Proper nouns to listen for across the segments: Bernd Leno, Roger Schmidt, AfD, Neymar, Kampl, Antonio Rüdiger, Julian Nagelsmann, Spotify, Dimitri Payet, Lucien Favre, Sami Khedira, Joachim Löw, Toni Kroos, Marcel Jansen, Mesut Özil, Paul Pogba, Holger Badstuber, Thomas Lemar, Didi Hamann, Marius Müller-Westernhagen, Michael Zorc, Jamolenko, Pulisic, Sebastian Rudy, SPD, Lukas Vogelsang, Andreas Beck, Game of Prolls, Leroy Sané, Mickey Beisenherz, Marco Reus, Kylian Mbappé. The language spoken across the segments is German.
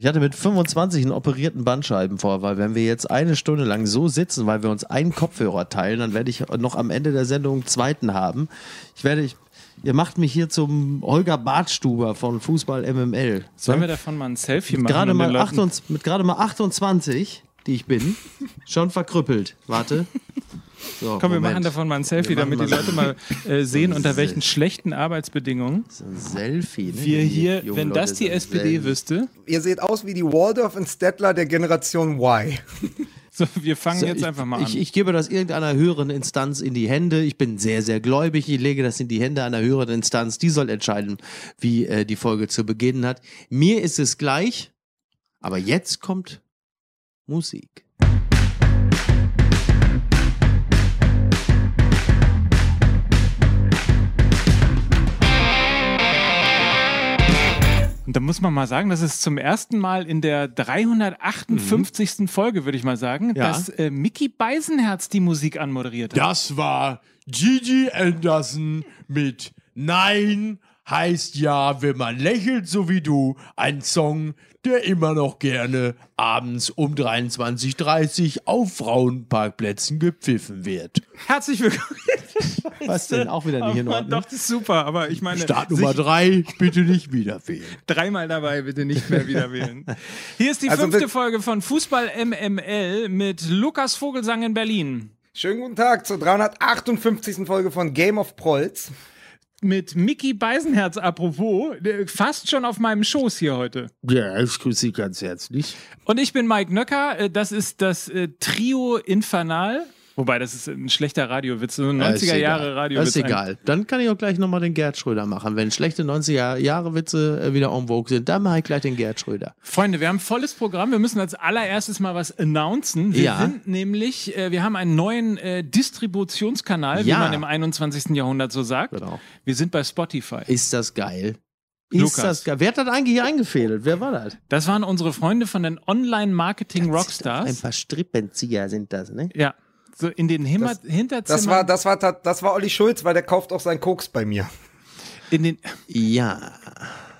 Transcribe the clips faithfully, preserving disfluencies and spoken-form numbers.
Ich hatte mit fünfundzwanzig einen operierten Bandscheibenvorfall. Wenn wir jetzt eine Stunde lang so sitzen, weil wir uns einen Kopfhörer teilen, dann werde ich noch am Ende der Sendung einen zweiten haben. Ich werde, ich, ihr macht mich hier zum Holger Badstuber von Fußball M M L. Sollen wir davon mal ein Selfie machen? Gerade mal achtundzwanzig, mit gerade mal achtundzwanzig, die ich bin, schon verkrüppelt. Warte. So, komm, Moment. Wir machen davon mal ein Selfie, damit die Leute mal äh, sehen, unter welchen schlechten Arbeitsbedingungen so ein Selfie, ne? wir hier, die wenn das Leute die S P D Selfie. Wüsste. Ihr seht aus wie die Waldorf und Stettler der Generation Y. So, wir fangen so, jetzt ich, einfach mal an. Ich, ich gebe das irgendeiner höheren Instanz in die Hände. Ich bin sehr, sehr gläubig. Ich lege das in die Hände einer höheren Instanz. Die soll entscheiden, wie äh, die Folge zu beginnen hat. Mir ist es gleich, aber jetzt kommt Musik. Und da muss man mal sagen, das ist zum ersten Mal in der dreihundertachtundfünfzigsten Mhm. Folge, würde ich mal sagen, ja. dass äh, Mickey Beisenherz die Musik anmoderiert hat. Das war Gigi Anderson mit Nein heißt ja, wenn man lächelt, so wie du, ein Song, der immer noch gerne abends um dreiundzwanzig Uhr dreißig auf Frauenparkplätzen gepfiffen wird. Herzlich willkommen. Was denn? Auch wieder nicht in Ordnung. Doch, das ist super, aber ich meine... Start Nummer drei, bitte nicht wieder wählen. Dreimal dabei, bitte nicht mehr wieder wählen. Hier ist die also fünfte Folge von Fußball M M L mit Lukas Vogelsang in Berlin. Schönen guten Tag zur dreihundertachtundfünfzigsten Folge von Game of Prolls. Mit Mickey Beisenherz, apropos, fast schon auf meinem Schoß hier heute. Ja, ich grüße Sie ganz herzlich. Und ich bin Mike Nöcker, das ist das Trio Infernal. Wobei, das ist ein schlechter Radiowitz, so ein neunziger-Jahre-Radiowitz. Das ist egal. Dann kann ich auch gleich nochmal den Gerd Schröder machen. Wenn schlechte neunziger-Jahre-Witze wieder en vogue sind, dann mache ich gleich den Gerd Schröder. Freunde, wir haben ein volles Programm. Wir müssen als allererstes mal was announcen. Wir ja. sind nämlich, wir haben einen neuen äh, Distributionskanal, ja. wie man im einundzwanzigsten Jahrhundert so sagt. Genau. Wir sind bei Spotify. Ist das geil. Ist Lukas. Das geil. Wer hat das eigentlich hier eingefädelt? Wer war das? Das waren unsere Freunde von den Online-Marketing-Rockstars. Ein paar Strippenzieher sind das, ne? Ja. So in den Himmer- das, Hinterzimmern. Das war, das, war, das war Olli Schulz, weil der kauft auch seinen Koks bei mir. In den, ja.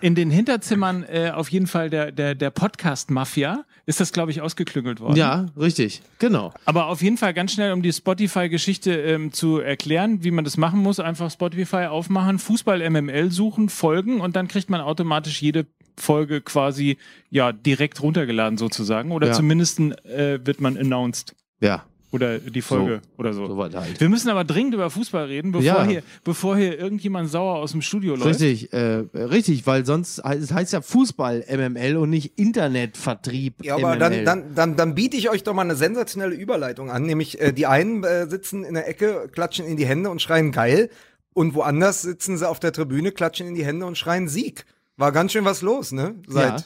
In den Hinterzimmern äh, auf jeden Fall der, der, der Podcast-Mafia ist das, glaube ich, ausgeklüngelt worden. Ja, richtig, genau. Aber auf jeden Fall ganz schnell, um die Spotify-Geschichte ähm, zu erklären, wie man das machen muss, einfach Spotify aufmachen, Fußball-M M L suchen, folgen und dann kriegt man automatisch jede Folge quasi ja, direkt runtergeladen sozusagen oder ja. zumindest äh, wird man announced. Ja. Oder die Folge so, oder so. So weit halt. Wir müssen aber dringend über Fußball reden, bevor, ja. hier, bevor hier irgendjemand sauer aus dem Studio läuft. Richtig, äh, richtig, weil sonst es heißt ja Fußball-M M L und nicht Internetvertrieb. Ja, aber dann, dann, dann, dann biete ich euch doch mal eine sensationelle Überleitung an, nämlich äh, die einen äh, sitzen in der Ecke, klatschen in die Hände und schreien geil und woanders sitzen sie auf der Tribüne, klatschen in die Hände und schreien Sieg. War ganz schön was los, ne? Seit... Ja.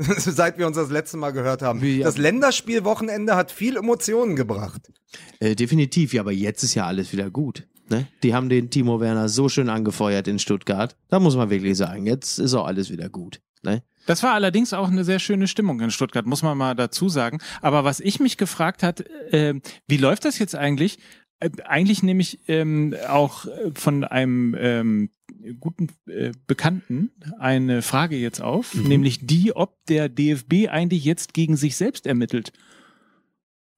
Seit wir uns das letzte Mal gehört haben. Wie, ja. Das Länderspielwochenende hat viel Emotionen gebracht. Äh, definitiv, ja, aber jetzt ist ja alles wieder gut. Ne? Die haben den Timo Werner so schön angefeuert in Stuttgart. Da muss man wirklich sagen, jetzt ist auch alles wieder gut. Ne? Das war allerdings auch eine sehr schöne Stimmung in Stuttgart, muss man mal dazu sagen. Aber was ich mich gefragt hat, äh, wie läuft das jetzt eigentlich? Äh, eigentlich nämlich ähm, auch von einem... Ähm, guten äh, Bekannten eine Frage jetzt auf, mhm. nämlich die, ob der D F B eigentlich jetzt gegen sich selbst ermittelt.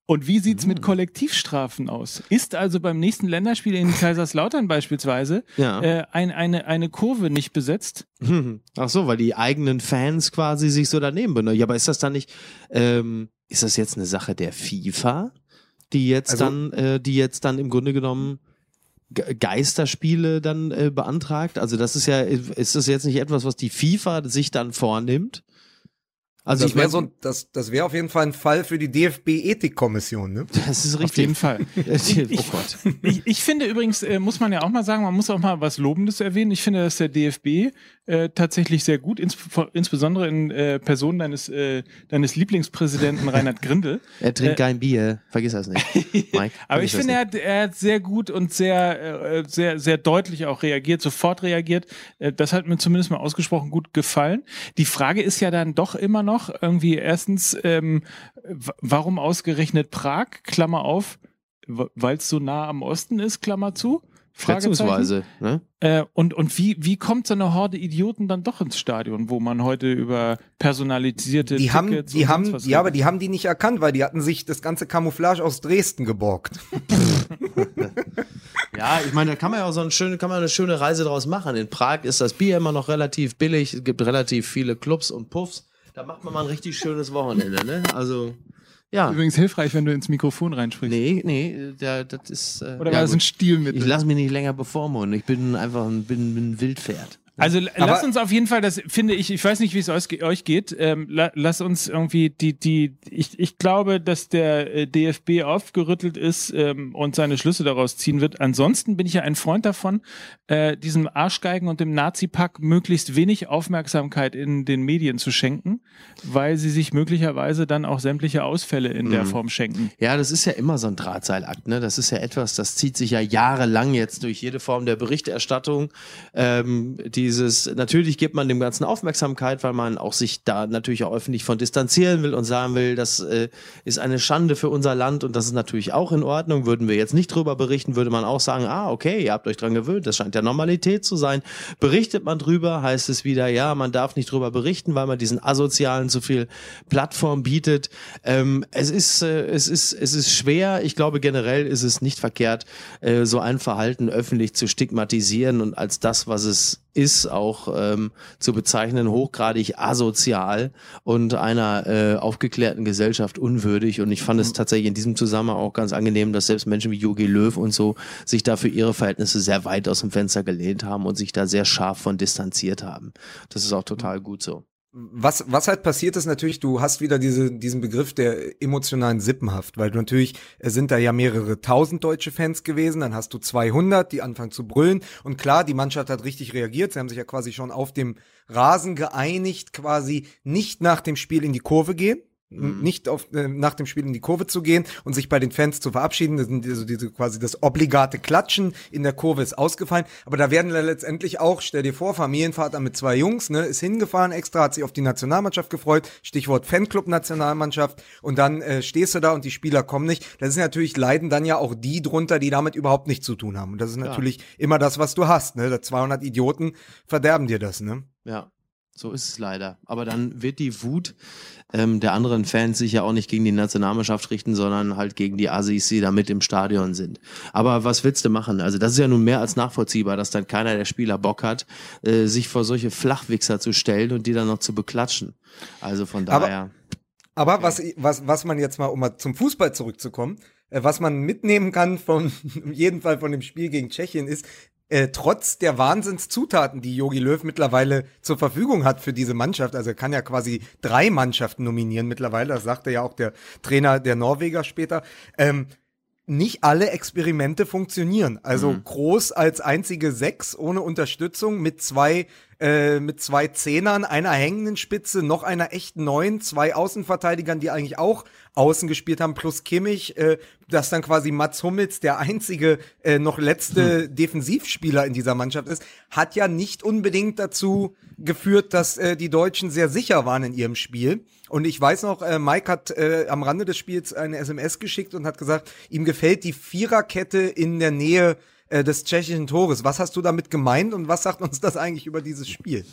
Und wie sieht es mhm. mit Kollektivstrafen aus? Ist also beim nächsten Länderspiel in Kaiserslautern beispielsweise ja. äh, ein, eine, eine Kurve nicht besetzt? Mhm. Ach so, weil die eigenen Fans quasi sich so daneben benehmen. Ja, aber ist das dann nicht, ähm, ist das jetzt eine Sache der FIFA, die jetzt also, dann, äh, die jetzt dann im Grunde genommen Geisterspiele dann äh, beantragt? Also das ist ja, ist das jetzt nicht etwas, was die FIFA sich dann vornimmt? Also das wäre so, das, das wäre auf jeden Fall ein Fall für die D F B-Ethikkommission, ne? Das ist richtig. Auf jeden Fall. Oh Gott. Ich, ich, ich finde übrigens, äh, muss man ja auch mal sagen, man muss auch mal was Lobendes erwähnen. Ich finde, dass der D F B äh, tatsächlich sehr gut, ins, insbesondere in äh, Person deines, äh, deines Lieblingspräsidenten Reinhard Grindel. Er trinkt äh, kein Bier, vergiss das nicht. Mike, aber ich finde, er hat, er hat sehr gut und sehr, äh, sehr, sehr deutlich auch reagiert, sofort reagiert. Äh, das hat mir zumindest mal ausgesprochen gut gefallen. Die Frage ist ja dann doch immer noch, Noch irgendwie erstens, ähm, w- warum ausgerechnet Prag, Klammer auf, w- weil es so nah am Osten ist, Klammer zu, Beziehungsweise, ne? Äh, und und wie, wie kommt so eine Horde Idioten dann doch ins Stadion, wo man heute über personalisierte die Tickets haben, die haben, was ja, hat. Aber die haben die nicht erkannt, weil die hatten sich das ganze Camouflage aus Dresden geborgt. Ja, ich meine, da kann man ja auch so eine schöne, kann man eine schöne Reise draus machen. In Prag ist das Bier immer noch relativ billig, es gibt relativ viele Clubs und Puffs. Da macht man mal ein richtig schönes Wochenende, ne? Also. Ja. Übrigens hilfreich, wenn du ins Mikrofon reinsprichst. Nee, nee, da, das ist... Äh, Oder ja, war das ein Stilmittel? Ich lasse mich nicht länger bevormunden. Ich bin einfach ein, bin, bin ein Wildpferd. Also aber lasst uns auf jeden Fall, das finde ich, ich weiß nicht, wie es euch geht, ähm, la, lasst uns irgendwie die, die, ich, ich glaube, dass der äh, D F B aufgerüttelt ist ähm, und seine Schlüsse daraus ziehen wird. Ansonsten bin ich ja ein Freund davon, äh, diesem Arschgeigen und dem Nazi-Pack möglichst wenig Aufmerksamkeit in den Medien zu schenken, weil sie sich möglicherweise dann auch sämtliche Ausfälle in mhm. der Form schenken. Ja, das ist ja immer so ein Drahtseilakt, ne? Das ist ja etwas, das zieht sich ja jahrelang jetzt durch jede Form der Berichterstattung, ähm, die Dieses, natürlich gibt man dem Ganzen Aufmerksamkeit, weil man auch sich da natürlich auch öffentlich von distanzieren will und sagen will, das äh, ist eine Schande für unser Land und das ist natürlich auch in Ordnung. Würden wir jetzt nicht drüber berichten, würde man auch sagen, ah, okay, ihr habt euch dran gewöhnt, das scheint ja Normalität zu sein. Berichtet man drüber, heißt es wieder, ja, man darf nicht drüber berichten, weil man diesen Asozialen zu viel Plattform bietet. Ähm, es ist, äh, es ist, es ist schwer. Ich glaube, generell ist es nicht verkehrt, äh, so ein Verhalten öffentlich zu stigmatisieren und als das, was es ist, auch ähm, zu bezeichnen, hochgradig asozial und einer äh, aufgeklärten Gesellschaft unwürdig. Und ich fand es tatsächlich in diesem Zusammenhang auch ganz angenehm, dass selbst Menschen wie Jogi Löw und so sich da für ihre Verhältnisse sehr weit aus dem Fenster gelehnt haben und sich da sehr scharf von distanziert haben. Das ist auch total gut so. Was, was halt passiert ist natürlich, du hast wieder diese, diesen Begriff der emotionalen Sippenhaft, weil du natürlich, es sind da ja mehrere tausend deutsche Fans gewesen, dann hast du zweihundert, die anfangen zu brüllen und klar, die Mannschaft hat richtig reagiert, sie haben sich ja quasi schon auf dem Rasen geeinigt, quasi nicht nach dem Spiel in die Kurve gehen. nicht auf, äh, nach dem Spiel in die Kurve zu gehen und sich bei den Fans zu verabschieden. Das sind also diese, quasi das obligate Klatschen in der Kurve ist ausgefallen. Aber da werden dann letztendlich auch, stell dir vor, Familienvater mit zwei Jungs, ne, ist hingefahren extra, hat sich auf die Nationalmannschaft gefreut, Stichwort Fanclub-Nationalmannschaft, und dann äh, stehst du da und die Spieler kommen nicht. Das ist natürlich, leiden dann ja auch die drunter, die damit überhaupt nichts zu tun haben. Und das ist natürlich ja. immer das, was du hast, ne. Da zweihundert Idioten verderben dir das, ne. Ja. So ist es leider. Aber dann wird die Wut ähm, der anderen Fans sich ja auch nicht gegen die Nationalmannschaft richten, sondern halt gegen die Assis, die da mit im Stadion sind. Aber was willst du machen? Also das ist ja nun mehr als nachvollziehbar, dass dann keiner der Spieler Bock hat, äh, sich vor solche Flachwichser zu stellen und die dann noch zu beklatschen. Also von daher... Aber, aber okay. was, was, was man jetzt mal, um mal zum Fußball zurückzukommen, äh, was man mitnehmen kann von jeden Fall von dem Spiel gegen Tschechien ist, Äh, trotz der Wahnsinnszutaten, die Jogi Löw mittlerweile zur Verfügung hat für diese Mannschaft, also er kann ja quasi drei Mannschaften nominieren mittlerweile, das sagte ja auch der Trainer der Norweger später, ähm, nicht alle Experimente funktionieren. Also mhm. Groß als einzige Sechs ohne Unterstützung mit zwei Äh, mit zwei Zehnern, einer hängenden Spitze, noch einer echten Neun, zwei Außenverteidigern, die eigentlich auch außen gespielt haben, plus Kimmich, äh, dass dann quasi Mats Hummels der einzige äh, noch letzte hm. Defensivspieler in dieser Mannschaft ist, hat ja nicht unbedingt dazu geführt, dass äh, die Deutschen sehr sicher waren in ihrem Spiel. Und ich weiß noch, äh, Mike hat äh, am Rande des Spiels eine S M S geschickt und hat gesagt, ihm gefällt die Viererkette in der Nähe des tschechischen Tores. Was hast du damit gemeint und was sagt uns das eigentlich über dieses Spiel?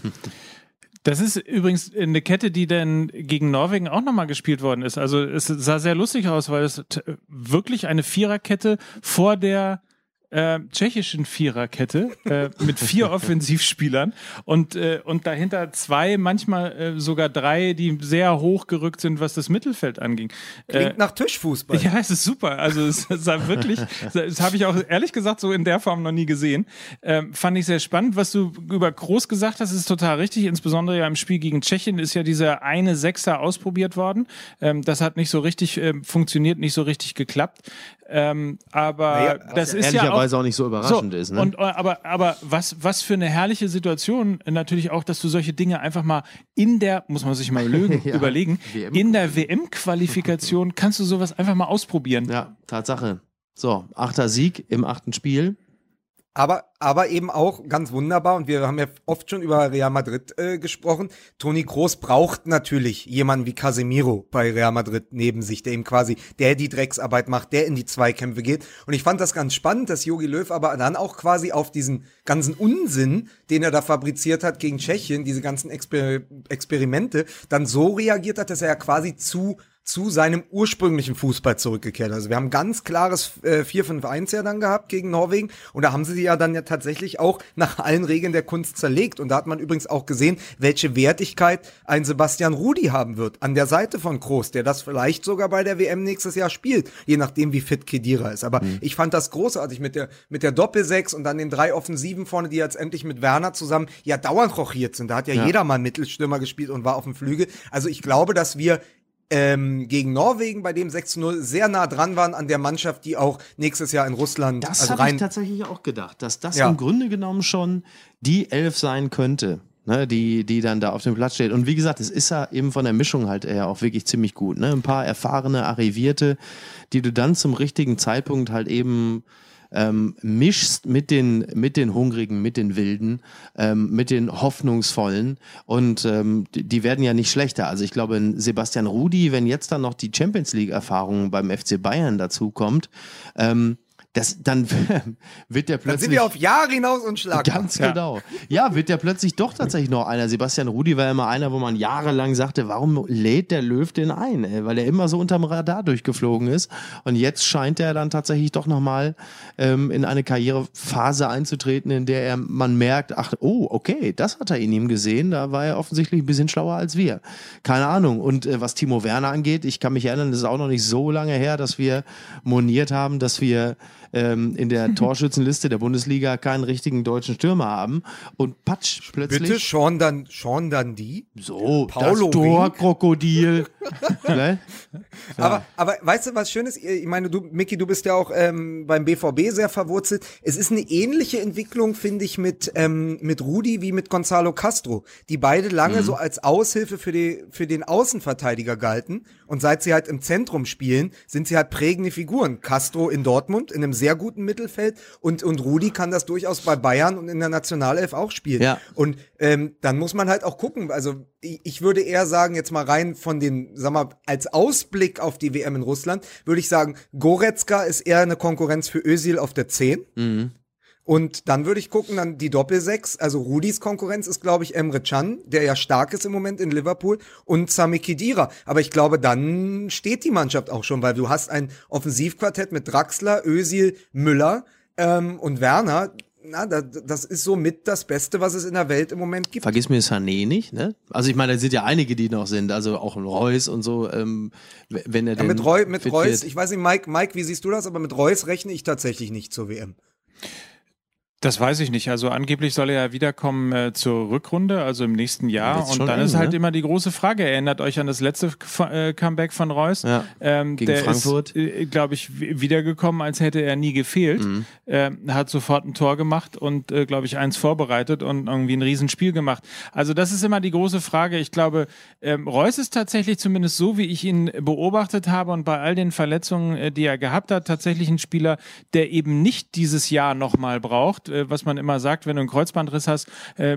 Das ist übrigens eine Kette, die dann gegen Norwegen auch nochmal gespielt worden ist. Also es sah sehr lustig aus, weil es t- wirklich eine Viererkette vor der äh, tschechischen Viererkette äh, mit vier Offensivspielern und, äh, und dahinter zwei, manchmal äh, sogar drei, die sehr hochgerückt sind, was das Mittelfeld anging. Klingt äh, nach Tischfußball. Ja, es ist super. Also es sah wirklich, das habe ich auch ehrlich gesagt so in der Form noch nie gesehen. Ähm, fand ich sehr spannend, was du über Groß gesagt hast, ist total richtig. Insbesondere ja im Spiel gegen Tschechien ist ja dieser eine Sechser ausprobiert worden. Ähm, das hat nicht so richtig äh, funktioniert, nicht so richtig geklappt. Ähm, aber naja, das ist ja auch, auch nicht so überraschend so, ist. Ne? Und, aber aber was, was für eine herrliche Situation natürlich auch, dass du solche Dinge einfach mal in der, muss man sich mal lügen, ja, überlegen, W M. In der W M-Qualifikation kannst du sowas einfach mal ausprobieren. Ja, Tatsache. So, achter Sieg im achten Spiel. Aber, aber eben auch ganz wunderbar, und wir haben ja oft schon über Real Madrid äh, gesprochen, Toni Kroos braucht natürlich jemanden wie Casemiro bei Real Madrid neben sich, der ihm quasi, der die Drecksarbeit macht, der in die Zweikämpfe geht. Und ich fand das ganz spannend, dass Jogi Löw aber dann auch quasi auf diesen ganzen Unsinn, den er da fabriziert hat gegen Tschechien, diese ganzen Exper- Experimente, dann so reagiert hat, dass er ja quasi zu... zu seinem ursprünglichen Fußball zurückgekehrt. Also wir haben ganz klares äh, vier fünf eins ja dann gehabt gegen Norwegen, und da haben sie die ja dann ja tatsächlich auch nach allen Regeln der Kunst zerlegt, und da hat man übrigens auch gesehen, welche Wertigkeit ein Sebastian Rudy haben wird an der Seite von Kroos, der das vielleicht sogar bei der W M nächstes Jahr spielt, je nachdem wie fit Khedira ist. Aber mhm. ich fand das großartig mit der mit der Doppel-Sechs und dann den drei Offensiven vorne, die jetzt endlich mit Werner zusammen ja dauernd rochiert sind. Da hat ja, ja. jeder mal Mittelstürmer gespielt und war auf dem Flügel. Also ich glaube, dass wir Ähm, gegen Norwegen bei dem sechs zu null sehr nah dran waren an der Mannschaft, die auch nächstes Jahr in Russland rein... Das also habe ich tatsächlich auch gedacht, dass das ja. im Grunde genommen schon die Elf sein könnte, ne, die, die dann da auf dem Platz steht. Und wie gesagt, es ist ja eben von der Mischung halt ja auch wirklich ziemlich gut. Ne? Ein paar erfahrene, Arrivierte, die du dann zum richtigen Zeitpunkt halt eben... Ähm, mischst mit den, mit den Hungrigen, mit den Wilden, ähm, mit den Hoffnungsvollen, und ähm, die, die werden ja nicht schlechter. Also ich glaube, Sebastian Rudy, wenn jetzt dann noch die Champions League-Erfahrung beim F C Bayern dazukommt, ähm, das, dann wird der plötzlich... Dann sind wir auf Jahre hinaus und schlagen. Ganz genau. Ja, wird der plötzlich doch tatsächlich noch einer. Sebastian Rudy war ja immer einer, wo man jahrelang sagte, warum lädt der Löw den ein? Ey? Weil er immer so unterm Radar durchgeflogen ist. Und jetzt scheint er dann tatsächlich doch nochmal ähm, in eine Karrierephase einzutreten, in der er man merkt, ach, oh, okay, das hat er in ihm gesehen. Da war er offensichtlich ein bisschen schlauer als wir. Keine Ahnung. Und äh, was Timo Werner angeht, ich kann mich erinnern, das ist auch noch nicht so lange her, dass wir moniert haben, dass wir... in der Torschützenliste der Bundesliga keinen richtigen deutschen Stürmer haben, und patsch, plötzlich... Bitte, Sean dann, Sean dann die? So, Paulo das Torkrokodil. Ne? Ja. Aber, aber weißt du, was schön ist? Ich meine, du, Micky, du bist ja auch ähm, beim B V B sehr verwurzelt. Es ist eine ähnliche Entwicklung, finde ich, mit, ähm, mit Rudi wie mit Gonzalo Castro, die beide lange mhm. so als Aushilfe für, die, für den Außenverteidiger galten, und seit sie halt im Zentrum spielen, sind sie halt prägende Figuren. Castro in Dortmund, in einem sehr guten Mittelfeld, und, und Rudi kann das durchaus bei Bayern und in der Nationalelf auch spielen. Ja. Und ähm, dann muss man halt auch gucken, also ich, ich würde eher sagen, jetzt mal rein von den, sag mal, als Ausblick auf die W M in Russland, würde ich sagen, Goretzka ist eher eine Konkurrenz für Özil auf der zehn. Mhm. Und dann würde ich gucken, dann die Doppel-Sechs, also Rudis Konkurrenz ist, glaube ich, Emre Can, der ja stark ist im Moment in Liverpool, und Sami Khedira. Aber ich glaube, dann steht die Mannschaft auch schon, weil du hast ein Offensivquartett mit Draxler, Özil, Müller ähm, und Werner. Na, das, das ist so mit das Beste, was es in der Welt im Moment gibt. Vergiss mir Sané nicht, ne? Also ich meine, da sind ja einige, die noch sind, also auch Reus und so, ähm, wenn er ja, denn mit, Reu- mit Reus, ich weiß nicht, Mike, Mike, wie siehst du das? Aber mit Reus rechne ich tatsächlich nicht zur W M. Das weiß ich nicht. Also angeblich soll er ja wiederkommen äh, zur Rückrunde, also im nächsten Jahr. Ja, und dann eng, ist halt ne? immer die große Frage. Erinnert euch an das letzte F- äh, Comeback von Reus. Ja. Ähm, Gegen der Frankfurt. Ist, äh, glaube ich, w- wiedergekommen, als hätte er nie gefehlt. Mhm. Äh, hat sofort ein Tor gemacht und, äh, glaube ich, eins vorbereitet und irgendwie ein Riesenspiel gemacht. Also das ist immer die große Frage. Ich glaube, ähm, Reus ist tatsächlich, zumindest so, wie ich ihn beobachtet habe und bei all den Verletzungen, äh, die er gehabt hat, tatsächlich ein Spieler, der eben nicht dieses Jahr nochmal braucht, was man immer sagt, wenn du einen Kreuzbandriss hast,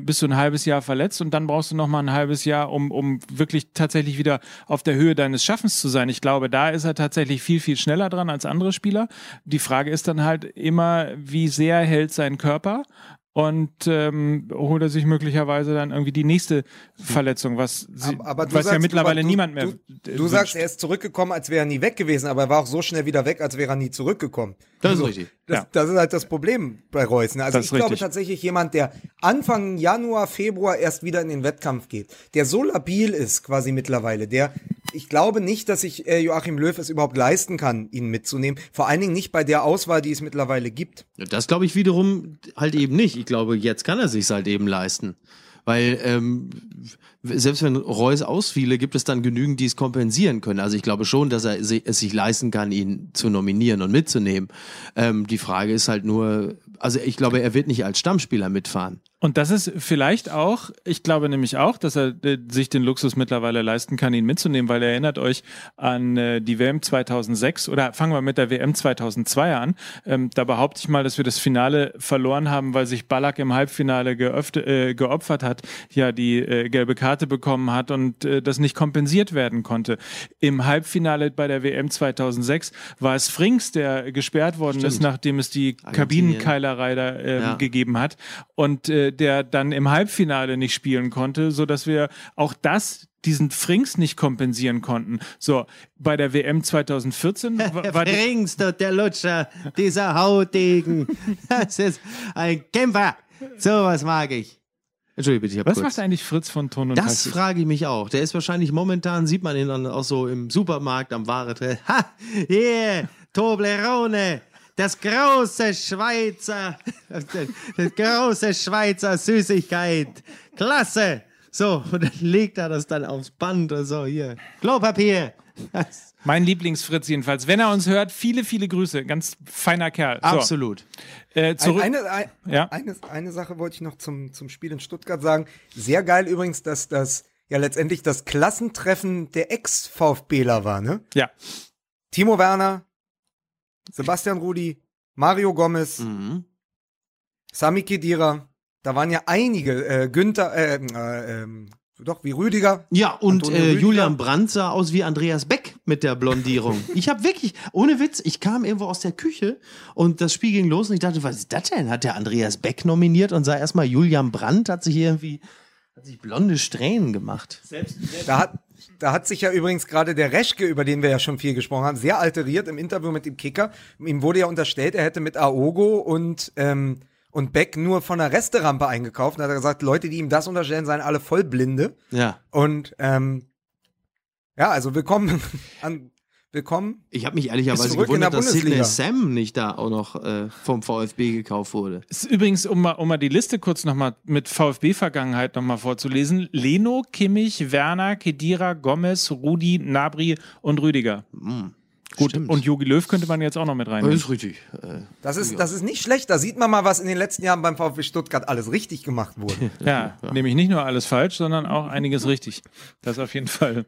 bist du ein halbes Jahr verletzt und dann brauchst du nochmal ein halbes Jahr, um, um wirklich tatsächlich wieder auf der Höhe deines Schaffens zu sein. Ich glaube, da ist er tatsächlich viel, viel schneller dran als andere Spieler. Die Frage ist dann halt immer, wie sehr hält sein Körper? Und ähm, holt er sich möglicherweise dann irgendwie die nächste Verletzung, was, sie, aber, aber was sagst, ja mittlerweile du, niemand mehr. Du, du, du sagst, er ist zurückgekommen, als wäre er nie weg gewesen, aber er war auch so schnell wieder weg, als wäre er nie zurückgekommen. Das also, ist richtig. Das, ja. das ist halt das Problem bei Reus. Ne? Also das ich glaube richtig. tatsächlich, jemand, der Anfang Januar, Februar erst wieder in den Wettkampf geht, der so labil ist quasi mittlerweile, der... Ich glaube nicht, dass sich äh, Joachim Löw es überhaupt leisten kann, ihn mitzunehmen. Vor allen Dingen nicht bei der Auswahl, die es mittlerweile gibt. Das glaube ich wiederum halt eben nicht. Ich glaube, jetzt kann er sich es halt eben leisten. Weil ähm, selbst wenn Reus ausfiele, gibt es dann genügend, die es kompensieren können. Also ich glaube schon, dass er es sich leisten kann, ihn zu nominieren und mitzunehmen. Ähm, die Frage ist halt nur, Also ich glaube, er wird nicht als Stammspieler mitfahren. Und das ist vielleicht auch, ich glaube nämlich auch, dass er äh, sich den Luxus mittlerweile leisten kann, ihn mitzunehmen, weil er erinnert euch an äh, die W M zweitausendsechs oder fangen wir mit der W M zweitausendzwei an. Ähm, da behaupte ich mal, dass wir das Finale verloren haben, weil sich Ballack im Halbfinale geöft, äh, geopfert hat, ja die äh, gelbe Karte bekommen hat und äh, das nicht kompensiert werden konnte. Im Halbfinale bei der W M zweitausendsechs war es Frings, der gesperrt worden Stimmt. ist, nachdem es die Kabinenkeilerei da äh, ja. gegeben hat und äh, der dann im Halbfinale nicht spielen konnte, sodass wir auch das, diesen Frings nicht kompensieren konnten. So, bei der W M zweitausendvierzehn war Frings, du, der Lutscher, dieser Hautdegen, das ist ein Kämpfer, sowas mag ich. Entschuldigung, bitte, ich hab Was kurz. macht eigentlich Fritz von Ton und Das Taxi? Frage ich mich auch. Der ist wahrscheinlich momentan, sieht man ihn dann auch so im Supermarkt am Warenteil. Ha, yeah, Toblerone. Das große Schweizer, das große Schweizer Süßigkeit. Klasse. So, und dann legt er das dann aufs Band oder so, hier. Klopapier. Das. Mein Lieblingsfritz jedenfalls. Wenn er uns hört, viele, viele Grüße. Ganz feiner Kerl. So. Absolut. Äh, zurück. Eine, eine, ja? eine, eine Sache wollte ich noch zum, zum Spiel in Stuttgart sagen. Sehr geil übrigens, dass das ja letztendlich das Klassentreffen der Ex-VfBler war, ne? Ja. Timo Werner, Sebastian Rudy, Mario Gomez, mhm. Sami Khedira, da waren ja einige, äh, Günther, äh, äh, äh, doch, wie Rüdiger. Ja, und äh, Julian Brandt sah aus wie Andreas Beck mit der Blondierung. Ich habe wirklich, ohne Witz, ich kam irgendwo aus der Küche und das Spiel ging los und ich dachte, was ist das denn? Hat der Andreas Beck nominiert und sah erstmal Julian Brandt, hat sich irgendwie, hat sich blonde Strähnen gemacht. Selbst, selbst. Da hat... Da hat sich ja übrigens gerade der Reschke, über den wir ja schon viel gesprochen haben, sehr alteriert im Interview mit dem Kicker. Ihm wurde ja unterstellt, er hätte mit Aogo und, ähm, und Beck nur von der Resterampe eingekauft. Da hat er gesagt, Leute, die ihm das unterstellen, seien alle Vollblinde. Ja. Und ähm, ja, also willkommen an... Willkommen. Ich habe mich ehrlicherweise gewundert, dass Sidney Sam nicht da auch noch äh, vom VfB gekauft wurde. Ist übrigens, um mal, um mal die Liste kurz nochmal mit VfB-Vergangenheit nochmal vorzulesen: Leno, Kimmich, Werner, Khedira, Gomez, Rudi, Nabri und Rüdiger. Mhm. Gut, Stimmt. und Jogi Löw könnte man jetzt auch noch mit reinnehmen. Das ist richtig. Äh, das, ist, das ist nicht schlecht. Da sieht man mal, was in den letzten Jahren beim VfB Stuttgart alles richtig gemacht wurde. ja, ja, nämlich nicht nur alles falsch, sondern auch einiges richtig. Das auf jeden Fall.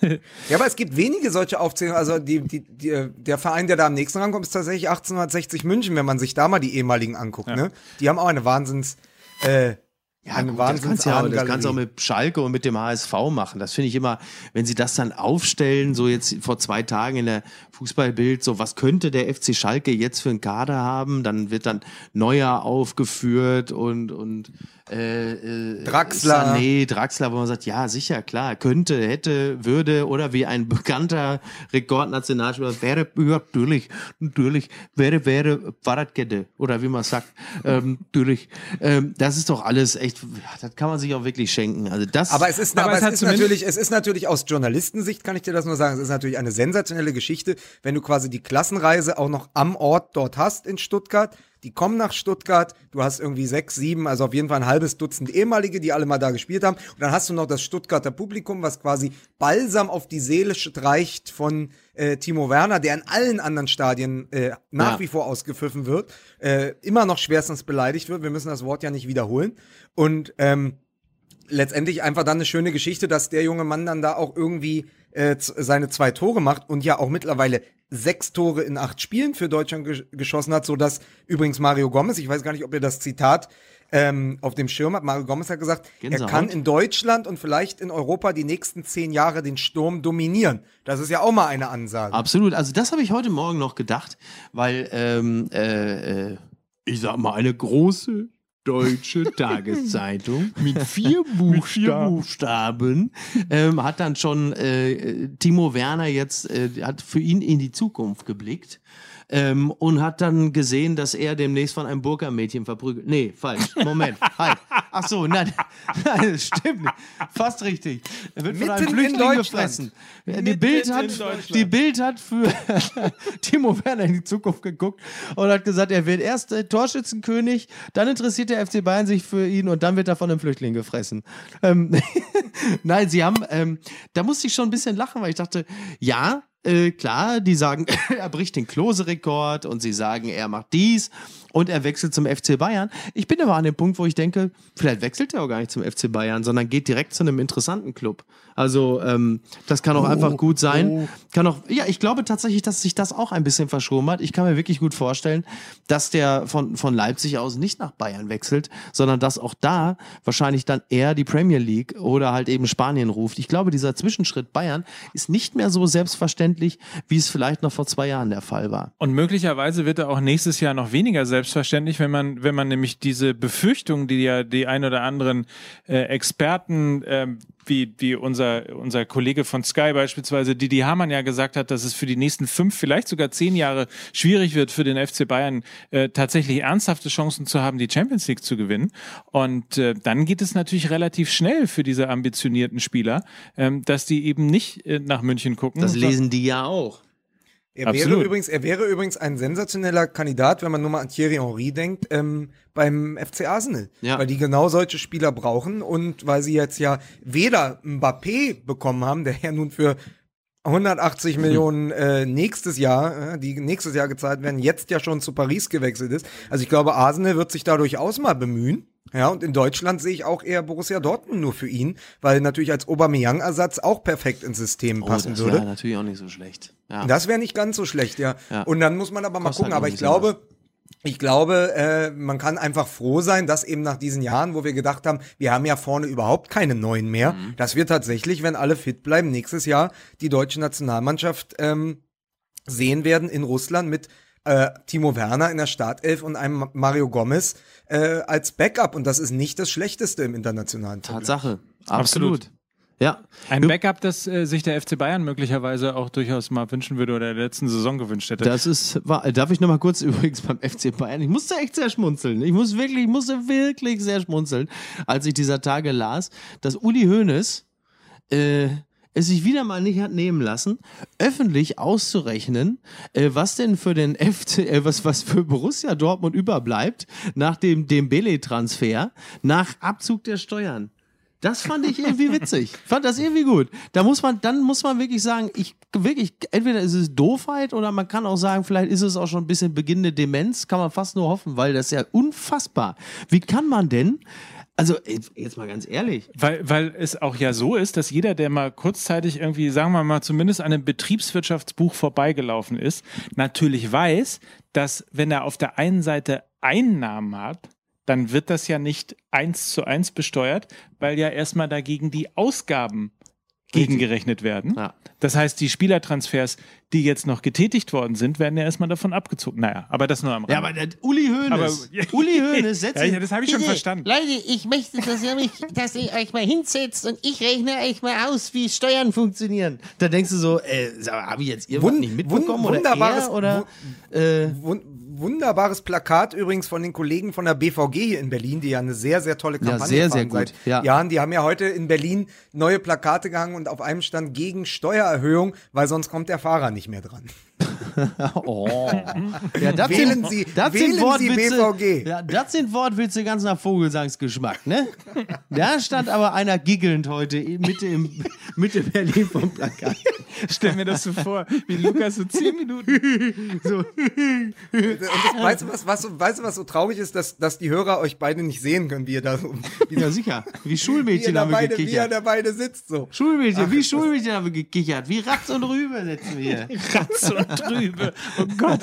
Ja, aber es gibt wenige solche Aufzählungen. Also die, die, die, der Verein, der da am nächsten rankommt, ist tatsächlich achtzehnhundertsechzig München, wenn man sich da mal die ehemaligen anguckt. Ja. Ne? Die haben auch eine Wahnsinns... Äh, ja, eine gut, Wahnsinns- das kannst du ja, das kannst auch mit Schalke und mit dem H S V machen. Das finde ich immer, wenn sie das dann aufstellen, so jetzt vor zwei Tagen in der Fußballbild, so was könnte der F C Schalke jetzt für einen Kader haben? Dann wird dann Neuer aufgeführt und... und Äh, äh, Draxler. Nee, Draxler, wo man sagt, ja, sicher, klar, könnte, hätte, würde oder wie ein bekannter Rekordnationalspieler wäre, ja, natürlich, natürlich, wäre, wäre, Fahrradkette oder wie man sagt, ähm, natürlich. Ähm, das ist doch alles echt, das kann man sich auch wirklich schenken. Also das, aber es ist, aber aber es ist natürlich, es ist natürlich aus Journalistensicht, kann ich dir das nur sagen, es ist natürlich eine sensationelle Geschichte, wenn du quasi die Klassenreise auch noch am Ort dort hast in Stuttgart. Die kommen nach Stuttgart, du hast irgendwie sechs, sieben, also auf jeden Fall ein halbes Dutzend ehemalige, die alle mal da gespielt haben. Und dann hast du noch das Stuttgarter Publikum, was quasi Balsam auf die Seele streicht von äh, Timo Werner, der in allen anderen Stadien äh, nach ja. wie vor ausgepfiffen wird, äh, immer noch schwerstens beleidigt wird. Wir müssen das Wort ja nicht wiederholen. Und ähm, letztendlich einfach dann eine schöne Geschichte, dass der junge Mann dann da auch irgendwie äh, seine zwei Tore macht und ja auch mittlerweile sechs Tore in acht Spielen für Deutschland ge- geschossen hat, sodass übrigens Mario Gomez, ich weiß gar nicht, ob ihr das Zitat ähm, auf dem Schirm habt, Mario Gomez hat gesagt, Gänsehaut. Er kann in Deutschland und vielleicht in Europa die nächsten zehn Jahre den Sturm dominieren. Das ist ja auch mal eine Ansage. Absolut, also das habe ich heute Morgen noch gedacht, weil ähm, äh, ich sag mal, eine große deutsche Tageszeitung mit vier Buchstaben, mit vier Buchstaben ähm, hat dann schon äh, Timo Werner jetzt, äh, hat für ihn in die Zukunft geblickt ähm, und hat dann gesehen, dass er demnächst von einem Burka-Mädchen verprügelt. Nee, falsch. Moment. Halt. Ach so, nein. nein das stimmt nicht. Fast richtig. Er wird Mitten von einem Flüchtling gefressen. Die Bild, hat, die Bild hat für Timo Werner in die Zukunft geguckt und hat gesagt, er wird erst äh, Torschützenkönig, dann interessiert er F C Bayern sich für ihn und dann wird er von einem Flüchtling gefressen. Ähm, Nein, sie haben, ähm, da musste ich schon ein bisschen lachen, weil ich dachte, ja, äh, klar, die sagen, er bricht den Klose-Rekord und sie sagen, er macht dies und er wechselt zum F C Bayern. Ich bin aber an dem Punkt, wo ich denke, vielleicht wechselt er auch gar nicht zum F C Bayern, sondern geht direkt zu einem interessanten Club. Also ähm, das kann auch oh, einfach gut sein. Oh. Kann auch, ja, ich glaube tatsächlich, dass sich das auch ein bisschen verschoben hat. Ich kann mir wirklich gut vorstellen, dass der von, von Leipzig aus nicht nach Bayern wechselt, sondern dass auch da wahrscheinlich dann eher die Premier League oder halt eben Spanien ruft. Ich glaube, dieser Zwischenschritt Bayern ist nicht mehr so selbstverständlich, wie es vielleicht noch vor zwei Jahren der Fall war. Und möglicherweise wird er auch nächstes Jahr noch weniger selbstverständlich, wenn man, wenn man nämlich diese Befürchtungen, die ja die ein oder anderen äh, Experten äh, wie, wie unser, unser Kollege von Sky beispielsweise, Didi Hamann, ja gesagt hat, dass es für die nächsten fünf, vielleicht sogar zehn Jahre schwierig wird für den F C Bayern, äh, tatsächlich ernsthafte Chancen zu haben, die Champions League zu gewinnen. Und äh, dann geht es natürlich relativ schnell für diese ambitionierten Spieler, ähm, dass die eben nicht äh, nach München gucken. Das lesen die ja auch. Er wäre, übrigens, er wäre übrigens ein sensationeller Kandidat, wenn man nur mal an Thierry Henry denkt, ähm, beim F C Arsenal. Ja. Weil die genau solche Spieler brauchen und weil sie jetzt ja weder Mbappé bekommen haben, der ja nun für hundertachtzig mhm. Millionen äh, nächstes Jahr, äh, die nächstes Jahr gezahlt werden, jetzt ja schon zu Paris gewechselt ist. Also ich glaube, Arsenal wird sich da durchaus mal bemühen. Ja, und in Deutschland sehe ich auch eher Borussia Dortmund nur für ihn, weil natürlich als Aubameyang-Ersatz auch perfekt ins System passen oh, das würde. Das wäre natürlich auch nicht so schlecht. Ja. Das wäre nicht ganz so schlecht, ja. ja. Und dann muss man aber mal Kost gucken. Halt aber ich glaube, anders. ich glaube, äh, man kann einfach froh sein, dass eben nach diesen Jahren, wo wir gedacht haben, wir haben ja vorne überhaupt keine Neuen mehr, mhm. dass wir tatsächlich, wenn alle fit bleiben, nächstes Jahr die deutsche Nationalmannschaft ähm, sehen werden in Russland mit Äh, Timo Werner in der Startelf und einem Mario Gomez äh, als Backup. Und das ist nicht das Schlechteste im internationalen Tablet. Tatsache. Absolut. Absolut. Ja. Ein Backup, das äh, sich der F C Bayern möglicherweise auch durchaus mal wünschen würde oder in der letzten Saison gewünscht hätte. Das ist, war, darf ich nochmal kurz übrigens beim F C Bayern, ich musste echt sehr schmunzeln, ich, muss wirklich, ich musste wirklich sehr schmunzeln, als ich dieser Tage las, dass Uli Hoeneß äh, es sich wieder mal nicht hat nehmen lassen, öffentlich auszurechnen, äh, was denn für den F C, äh, was, was für Borussia Dortmund überbleibt nach dem Dembélé-Transfer, nach Abzug der Steuern. Das fand ich irgendwie witzig. Fand das irgendwie gut. Da muss man, dann muss man wirklich sagen, ich wirklich, entweder ist es Doofheit oder man kann auch sagen, vielleicht ist es auch schon ein bisschen beginnende Demenz, kann man fast nur hoffen, weil das ist ja unfassbar. Wie kann man denn? Also, jetzt mal ganz ehrlich. Weil, weil es auch ja so ist, dass jeder, der mal kurzzeitig irgendwie, sagen wir mal, zumindest an einem Betriebswirtschaftsbuch vorbeigelaufen ist, natürlich weiß, dass wenn er auf der einen Seite Einnahmen hat, dann wird das ja nicht eins zu eins besteuert, weil ja erstmal dagegen die Ausgaben gegengerechnet werden. Ja. Das heißt, die Spielertransfers, die jetzt noch getätigt worden sind, werden ja erstmal davon abgezogen. Naja, aber das nur am Rande. Ja, aber der Uli Hoeneß, aber, Uli Hoeneß, setzt ja, das habe ich bitte, schon verstanden. Leute, ich möchte, dass ihr, mich, dass ihr euch mal hinsetzt und ich rechne euch mal aus, wie Steuern funktionieren. Da denkst du so, äh, habe ich jetzt irgendwas Wund, nicht mitbekommen wund, oder er, oder... Äh, wund, wunderbares Plakat übrigens von den Kollegen von der B V G hier in Berlin, die ja eine sehr, sehr tolle Kampagne haben. Ja, sehr, sehr gut. Seit ja. Jahren. Die haben ja heute in Berlin neue Plakate gehangen und auf einem stand gegen Steuererhöhung, weil sonst kommt der Fahrer nicht mehr dran. oh. ja, das wählen sind, Sie, das wählen sind Wortwitze, Sie B V G. Ja, das sind Wortwitze ganz nach Vogelsangsgeschmack, ne? Da stand aber einer giggelnd heute Mitte im Mitte Berlin vom Plakat. Stell mir das so vor, wie Lukas so zehn Minuten so. Und das, weißt du, was, was, weißt du, was so traurig ist, dass, dass die Hörer euch beide nicht sehen können, wie ihr da so... Wie ja, sicher. Wie Schulmädchen wie da haben beide, wir gekichert. Wie ihr da beide sitzt so. Schulmädchen, Ach, wie Schulmädchen haben wir gekichert. Wie Ratz und Rübe sitzen wir. Ratz und Rübe. Oh Gott.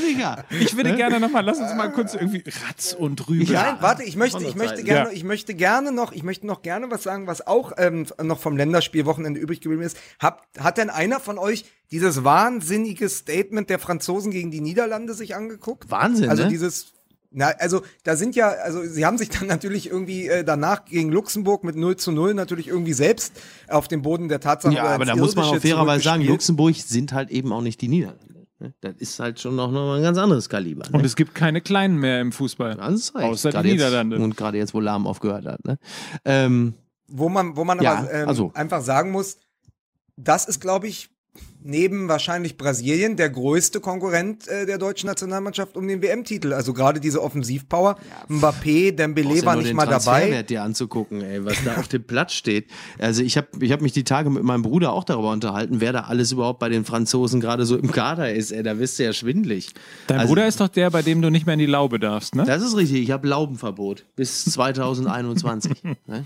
Sicher. Ich würde gerne nochmal, lass uns mal kurz irgendwie... Ratz und Rübe. Ja, nein, warte, ich möchte, ich möchte, gerne, ich möchte gerne noch, ich möchte noch gerne was sagen, was auch ähm, noch vom Länderspielwochenende übrig geblieben ist. Hat, hat denn einer von euch dieses wahnsinnige Statement der Franzosen gegen die Niederlande sich angeguckt? Wahnsinn, Also ne? dieses, na, also da sind ja, also sie haben sich dann natürlich irgendwie äh, danach gegen Luxemburg mit null zu null natürlich irgendwie selbst auf dem Boden der Tatsache. Ja, aber da muss man auch fairerweise sagen, Luxemburg sind halt eben auch nicht die Niederlande. Das ist halt schon noch mal ein ganz anderes Kaliber. Ne? Und es gibt keine Kleinen mehr im Fußball. Ganz recht. Außer die Niederlande. Jetzt, und gerade jetzt, wo Lahm aufgehört hat. Ne? Ähm, wo man, wo man ja, aber ähm, also. einfach sagen muss, das ist, glaube ich, neben wahrscheinlich Brasilien der größte Konkurrent äh, der deutschen Nationalmannschaft um den W M-Titel. Also gerade diese Offensivpower. Ja. Mbappé, Dembélé ja war nicht mal dabei. Transferwert dir anzugucken, ey, was da auf dem Platz steht. Also ich habe ich hab mich die Tage mit meinem Bruder auch darüber unterhalten, wer da alles überhaupt bei den Franzosen gerade so im Kader ist. Ey, da wirst du ja schwindelig. Dein also, Bruder ist doch der, bei dem du nicht mehr in die Laube darfst, ne? Das ist richtig. Ich habe Laubenverbot bis zwanzig einundzwanzig. Ne?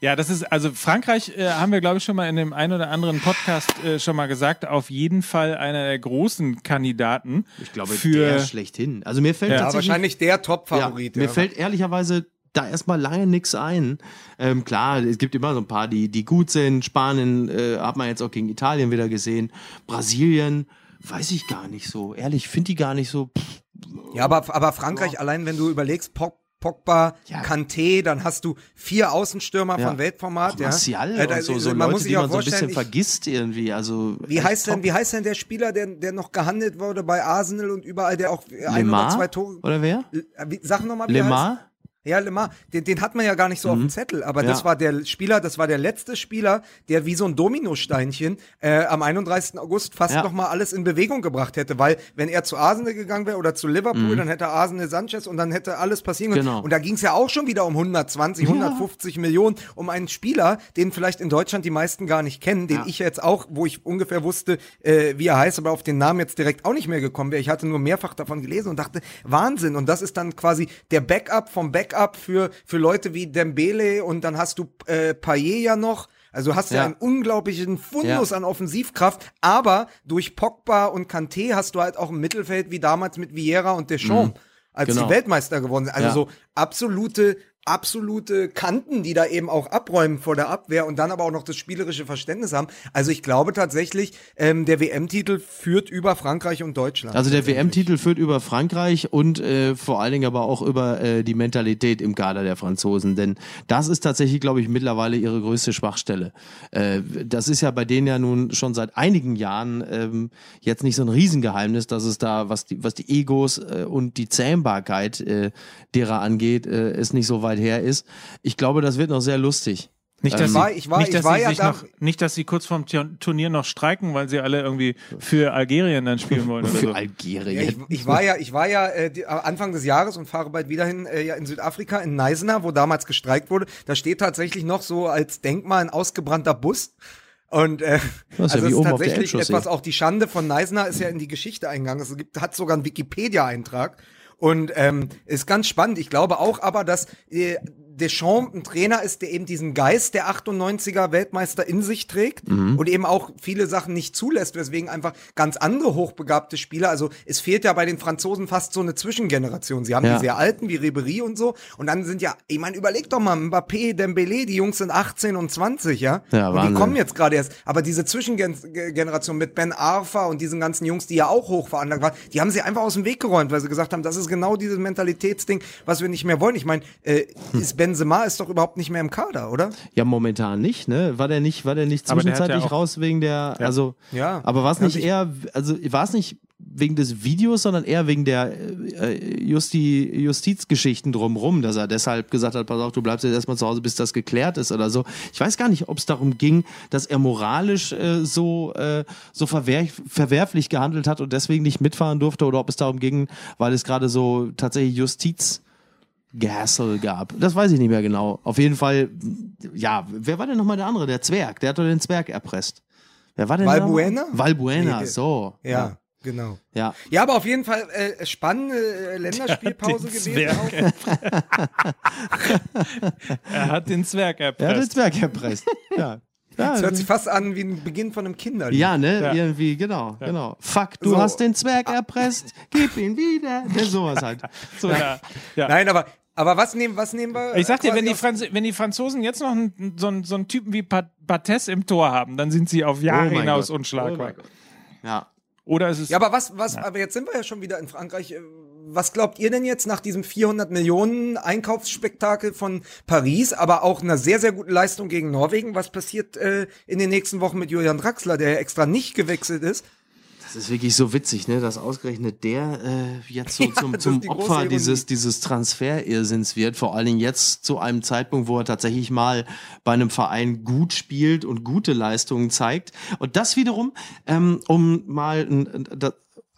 Ja, das ist, also Frankreich äh, haben wir, glaube ich, schon mal in dem einen oder anderen Podcast äh, schon mal gesagt, auf jeden Fall einer der großen Kandidaten. Ich glaube, für der schlechthin. Also mir fällt ja, tatsächlich wahrscheinlich der Top-Favorit. Ja, mir ja. fällt ehrlicherweise da erstmal lange nichts ein. Ähm, klar, es gibt immer so ein paar, die, die gut sind. Spanien äh, hat man jetzt auch gegen Italien wieder gesehen. Brasilien, weiß ich gar nicht so. Ehrlich, finde ich gar nicht so. Pff, ja, aber, aber Frankreich ja. allein, wenn du überlegst, Pop. Pogba, ja. Kanté, dann hast du vier Außenstürmer ja. von Weltformat. Auch Martial ja. und also, so, so man Leute, muss sich die man so ein bisschen ich, vergisst irgendwie. Also, wie, heißt denn, wie heißt denn der Spieler, der, der noch gehandelt wurde bei Arsenal und überall, der auch Lemar? ein oder zwei Tore... Oder wer? Sag nochmal, wie Lemar? Heißt? Ja, Lemar. Den, den hat man ja gar nicht so mhm. auf dem Zettel, aber ja. das war der Spieler, das war der letzte Spieler, der wie so ein Dominosteinchen äh, am einunddreißigsten August fast ja. nochmal alles in Bewegung gebracht hätte, weil wenn er zu Arsenal gegangen wäre oder zu Liverpool, mhm. dann hätte Arsenal Sanchez und dann hätte alles passieren können. Genau. Und da ging es ja auch schon wieder um hundertzwanzig, hundertfünfzig ja. Millionen, um einen Spieler, den vielleicht in Deutschland die meisten gar nicht kennen, den ja. ich jetzt auch, wo ich ungefähr wusste, äh, wie er heißt, aber auf den Namen jetzt direkt auch nicht mehr gekommen wäre. Ich hatte nur mehrfach davon gelesen und dachte, Wahnsinn. Und das ist dann quasi der Backup vom Backup Ab für, für Leute wie Dembele und dann hast du äh, Payet ja noch. Also hast du ja. einen unglaublichen Fundus ja. an Offensivkraft, aber durch Pogba und Kanté hast du halt auch im Mittelfeld wie damals mit Vieira und Deschamps, mhm. als genau. die Weltmeister geworden sind. Also ja. so absolute absolute Kanten, die da eben auch abräumen vor der Abwehr und dann aber auch noch das spielerische Verständnis haben. Also ich glaube tatsächlich, ähm, der W M-Titel führt über Frankreich und Deutschland. Also der W M-Titel führt über Frankreich und äh, vor allen Dingen aber auch über äh, die Mentalität im Kader der Franzosen, denn das ist tatsächlich, glaube ich, mittlerweile ihre größte Schwachstelle. Äh, das ist ja bei denen ja nun schon seit einigen Jahren ähm, jetzt nicht so ein Riesengeheimnis, dass es da, was die, was die Egos äh, und die Zähmbarkeit äh, derer angeht, äh, ist nicht so weit her ist. Ich glaube, das wird noch sehr lustig. Nicht, dass sie kurz vorm Turnier noch streiken, weil sie alle irgendwie für Algerien dann spielen wollen. Oder für so. Algerien. Ja, ich, ich war ja, ich war ja äh, die, Anfang des Jahres und fahre bald wieder hin äh, ja, in Südafrika, in Neisena, wo damals gestreikt wurde. Da steht tatsächlich noch so als Denkmal ein ausgebrannter Bus. Und äh, das ist, also ja ist tatsächlich etwas, auch die Schande von Neisena ist ja in die Geschichte eingegangen. Es gibt, hat sogar einen Wikipedia-Eintrag. Und ähm, ist ganz spannend. Ich glaube auch aber, dass äh, Deschamps ein Trainer ist, der eben diesen Geist der achtundneunziger-Weltmeister in sich trägt mhm. und eben auch viele Sachen nicht zulässt, weswegen einfach ganz andere hochbegabte Spieler, also es fehlt ja bei den Franzosen fast so eine Zwischengeneration. Sie haben ja. die sehr alten, wie Ribéry und so und dann sind ja, ich meine, überleg doch mal, Mbappé, Dembélé, die Jungs sind achtzehn und zwanzig, ja? ja und Wahnsinn. Die kommen jetzt gerade erst. Aber diese Zwischengeneration mit Ben Arfa und diesen ganzen Jungs, die ja auch hochveranlagt waren, die haben sie einfach aus dem Weg geräumt, weil sie gesagt haben, das ist genau dieses Mentalitätsding, was wir nicht mehr wollen. Ich meine, äh, ist Benzema ist doch überhaupt nicht mehr im Kader, oder? Ja, momentan nicht, ne? War der nicht, war der nicht zwischenzeitlich der ja raus wegen der, ja. also, ja. aber war es nicht eher, also war es nicht wegen des Videos, sondern eher wegen der äh, Justi, Justizgeschichten drumrum, dass er deshalb gesagt hat, pass auf, du bleibst jetzt erstmal zu Hause, bis das geklärt ist oder so. Ich weiß gar nicht, ob es darum ging, dass er moralisch äh, so, äh, so verwerf- verwerflich gehandelt hat und deswegen nicht mitfahren durfte oder ob es darum ging, weil es gerade so tatsächlich Justiz Gehassel gab. Das weiß ich nicht mehr genau. Auf jeden Fall, ja, wer war denn nochmal der andere? Der Zwerg, der hat doch den Zwerg erpresst. Wer war denn Valbuena? Da? Valbuena, nee, so. Ja, ja, genau. Ja. ja, aber auf jeden Fall äh, spannende Länderspielpause gewesen. Er hat den Zwerg erpresst. Er hat den Zwerg erpresst, ja. Ja, das hört sich fast an wie ein Beginn von einem Kinderlied. Ja, ne? Ja. Irgendwie, genau, ja. genau. Fuck, du so. hast den Zwerg erpresst, gib ihn wieder. Ja, sowas halt. So, ja. Ja. Nein, aber, aber was nehmen, was nehmen wir? Ich sag dir, wenn die, Franz- wenn die Franzosen jetzt noch einen, so, einen, so einen Typen wie Barthez im Tor haben, dann sind sie auf Jahre oh hinaus Gott. unschlagbar. Oh ja. Oder ist es. Ja, aber was, was, ja. aber jetzt sind wir ja schon wieder in Frankreich. Was glaubt ihr denn jetzt nach diesem vierhundert Millionen Einkaufsspektakel von Paris, aber auch einer sehr, sehr guten Leistung gegen Norwegen? Was passiert äh, in den nächsten Wochen mit Julian Draxler, der ja extra nicht gewechselt ist? Das ist wirklich so witzig, ne? Dass ausgerechnet der äh, jetzt so ja, zum, zum Opfer dieses, dieses Transferirrsinns wird. Vor allen Dingen jetzt zu einem Zeitpunkt, wo er tatsächlich mal bei einem Verein gut spielt und gute Leistungen zeigt. Und das wiederum, ähm, um mal ein,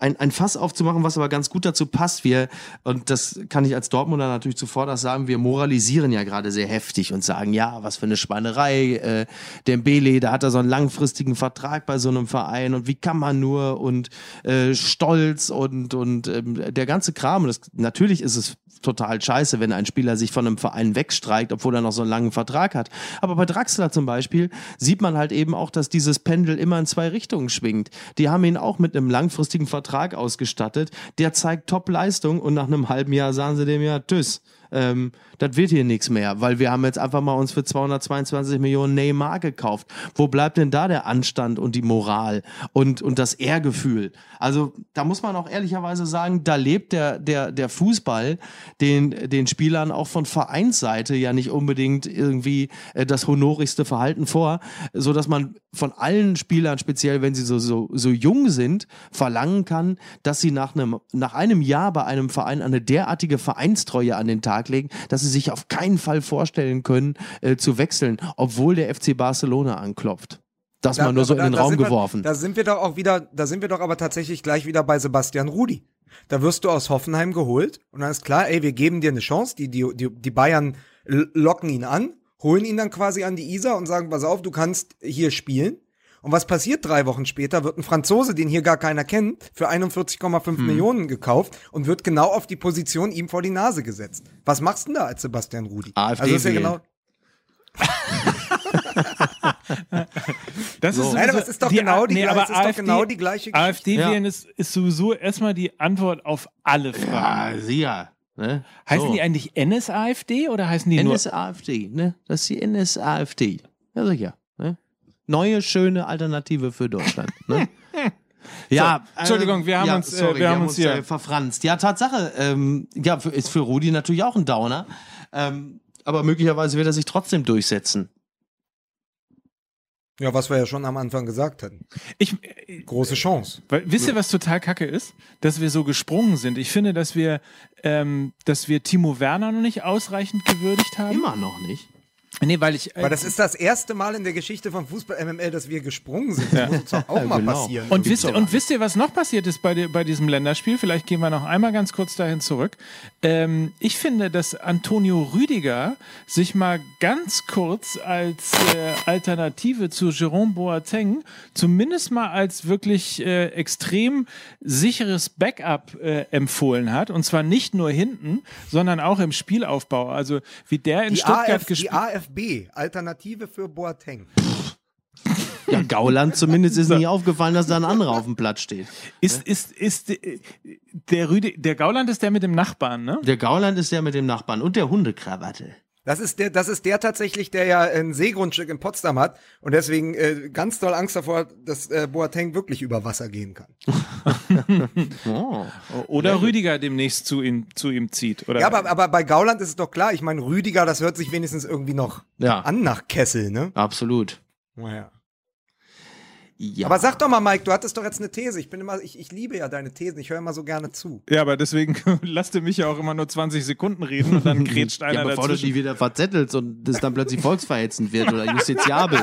ein, ein Fass aufzumachen, was aber ganz gut dazu passt. Wir, und das kann ich als Dortmunder natürlich zuvor das sagen, wir moralisieren ja gerade sehr heftig und sagen, ja, was für eine Schweinerei, äh, Dembele, da hat er so einen langfristigen Vertrag bei so einem Verein und wie kann man nur und äh, Stolz und, und ähm, der ganze Kram. Das, natürlich ist es total scheiße, wenn ein Spieler sich von einem Verein wegstreikt, obwohl er noch so einen langen Vertrag hat. Aber bei Draxler zum Beispiel sieht man halt eben auch, dass dieses Pendel immer in zwei Richtungen schwingt. Die haben ihn auch mit einem langfristigen Vertrag ausgestattet. Der zeigt Top-Leistung und nach einem halben Jahr sagen sie dem ja, tschüss. Ähm, das wird hier nichts mehr, weil wir haben jetzt einfach mal uns für zweihundertzweiundzwanzig Millionen Neymar gekauft. Wo bleibt denn da der Anstand und die Moral und, und das Ehrgefühl? Also da muss man auch ehrlicherweise sagen, da lebt der, der, der Fußball den, den Spielern auch von Vereinsseite ja nicht unbedingt irgendwie äh, das honorigste Verhalten vor, so dass man von allen Spielern, speziell wenn sie so, so, so jung sind, verlangen kann, dass sie nach einem, nach einem Jahr bei einem Verein eine derartige Vereinstreue an den Tag legen, dass sie sich auf keinen Fall vorstellen können, äh, zu wechseln, obwohl der F C Barcelona anklopft. Das da, mal nur so da, in den da, Raum da geworfen. Wir, da sind wir doch auch wieder, da sind wir doch aber tatsächlich gleich wieder bei Sebastian Rudy. Da wirst du aus Hoffenheim geholt und dann ist klar, ey, wir geben dir eine Chance, die, die, die, die Bayern locken ihn an, holen ihn dann quasi an die Isar und sagen, pass auf, du kannst hier spielen. Und was passiert drei Wochen später? Wird ein Franzose, den hier gar keiner kennt, für einundvierzig Komma fünf hm. Millionen gekauft und wird genau auf die Position ihm vor die Nase gesetzt. Was machst du denn da als Sebastian Rudy? AfD also ist ja genau. Das ist genau die gleiche Geschichte. AfD wählen ja. ist, ist sowieso erstmal die Antwort auf alle Fragen. Ja, sicher. Ne? Heißen so. die eigentlich N S A F D oder heißen die N S A F D, nur? Ne? Das ist die N S A F D. Ja, sicher. Ne? Neue, schöne Alternative für Deutschland. Ne? Ja, so, Entschuldigung, wir haben ja, uns, sorry, wir haben wir uns hier verfranst. Ja, Tatsache, ähm, ja, ist für Rudi natürlich auch ein Downer. Ähm, aber möglicherweise wird er sich trotzdem durchsetzen. Ja, was wir ja schon am Anfang gesagt hatten. Ich, äh, Große Chance. Weil, wisst ihr, was total kacke ist? Dass wir so gesprungen sind. Ich finde, dass wir, ähm, dass wir Timo Werner noch nicht ausreichend gewürdigt haben. Immer noch nicht. Nee, weil ich. Weil äh, das ist das erste Mal in der Geschichte von Fußball-M M L, dass wir gesprungen sind. Das ja. muss uns auch ja, mal genau. passieren. Und wisst, und wisst ihr, was noch passiert ist bei, bei diesem Länderspiel? Vielleicht gehen wir noch einmal ganz kurz dahin zurück. Ähm, ich finde, dass Antonio Rüdiger sich mal ganz kurz als äh, Alternative zu Jerome Boateng zumindest mal als wirklich äh, extrem sicheres Backup äh, empfohlen hat. Und zwar nicht nur hinten, sondern auch im Spielaufbau. Also wie der in die Stuttgart gespielt hat. A F B, Alternative für Boateng. Ja, Gauland zumindest ist so. Nicht aufgefallen, dass da ein anderer auf dem Platz steht. Ist, ist, ist, der, Rüde, der Gauland ist der mit dem Nachbarn, ne? Der Gauland ist der mit dem Nachbarn und der Hundekrawatte. Das ist der, das ist der tatsächlich, der ja ein Seegrundstück in Potsdam hat und deswegen äh, ganz doll Angst davor hat, dass äh, Boateng wirklich über Wasser gehen kann. oh. Oder ja. Rüdiger demnächst zu ihm, zu ihm zieht. Oder? Ja, aber, aber bei Gauland ist es doch klar. Ich meine, Rüdiger, das hört sich wenigstens irgendwie noch ja. an nach Kessel, ne? Absolut. Naja. Ja. Aber sag doch mal, Mike, du hattest doch jetzt eine These. Ich bin immer, ich, ich liebe ja deine Thesen, ich höre immer so gerne zu. Ja, aber deswegen lasst ihr mich ja auch immer nur zwanzig Sekunden reden und dann grätscht einer ja, bevor dazwischen. Du die wieder verzettelst und das dann plötzlich volksverhetzend wird oder justiziabel.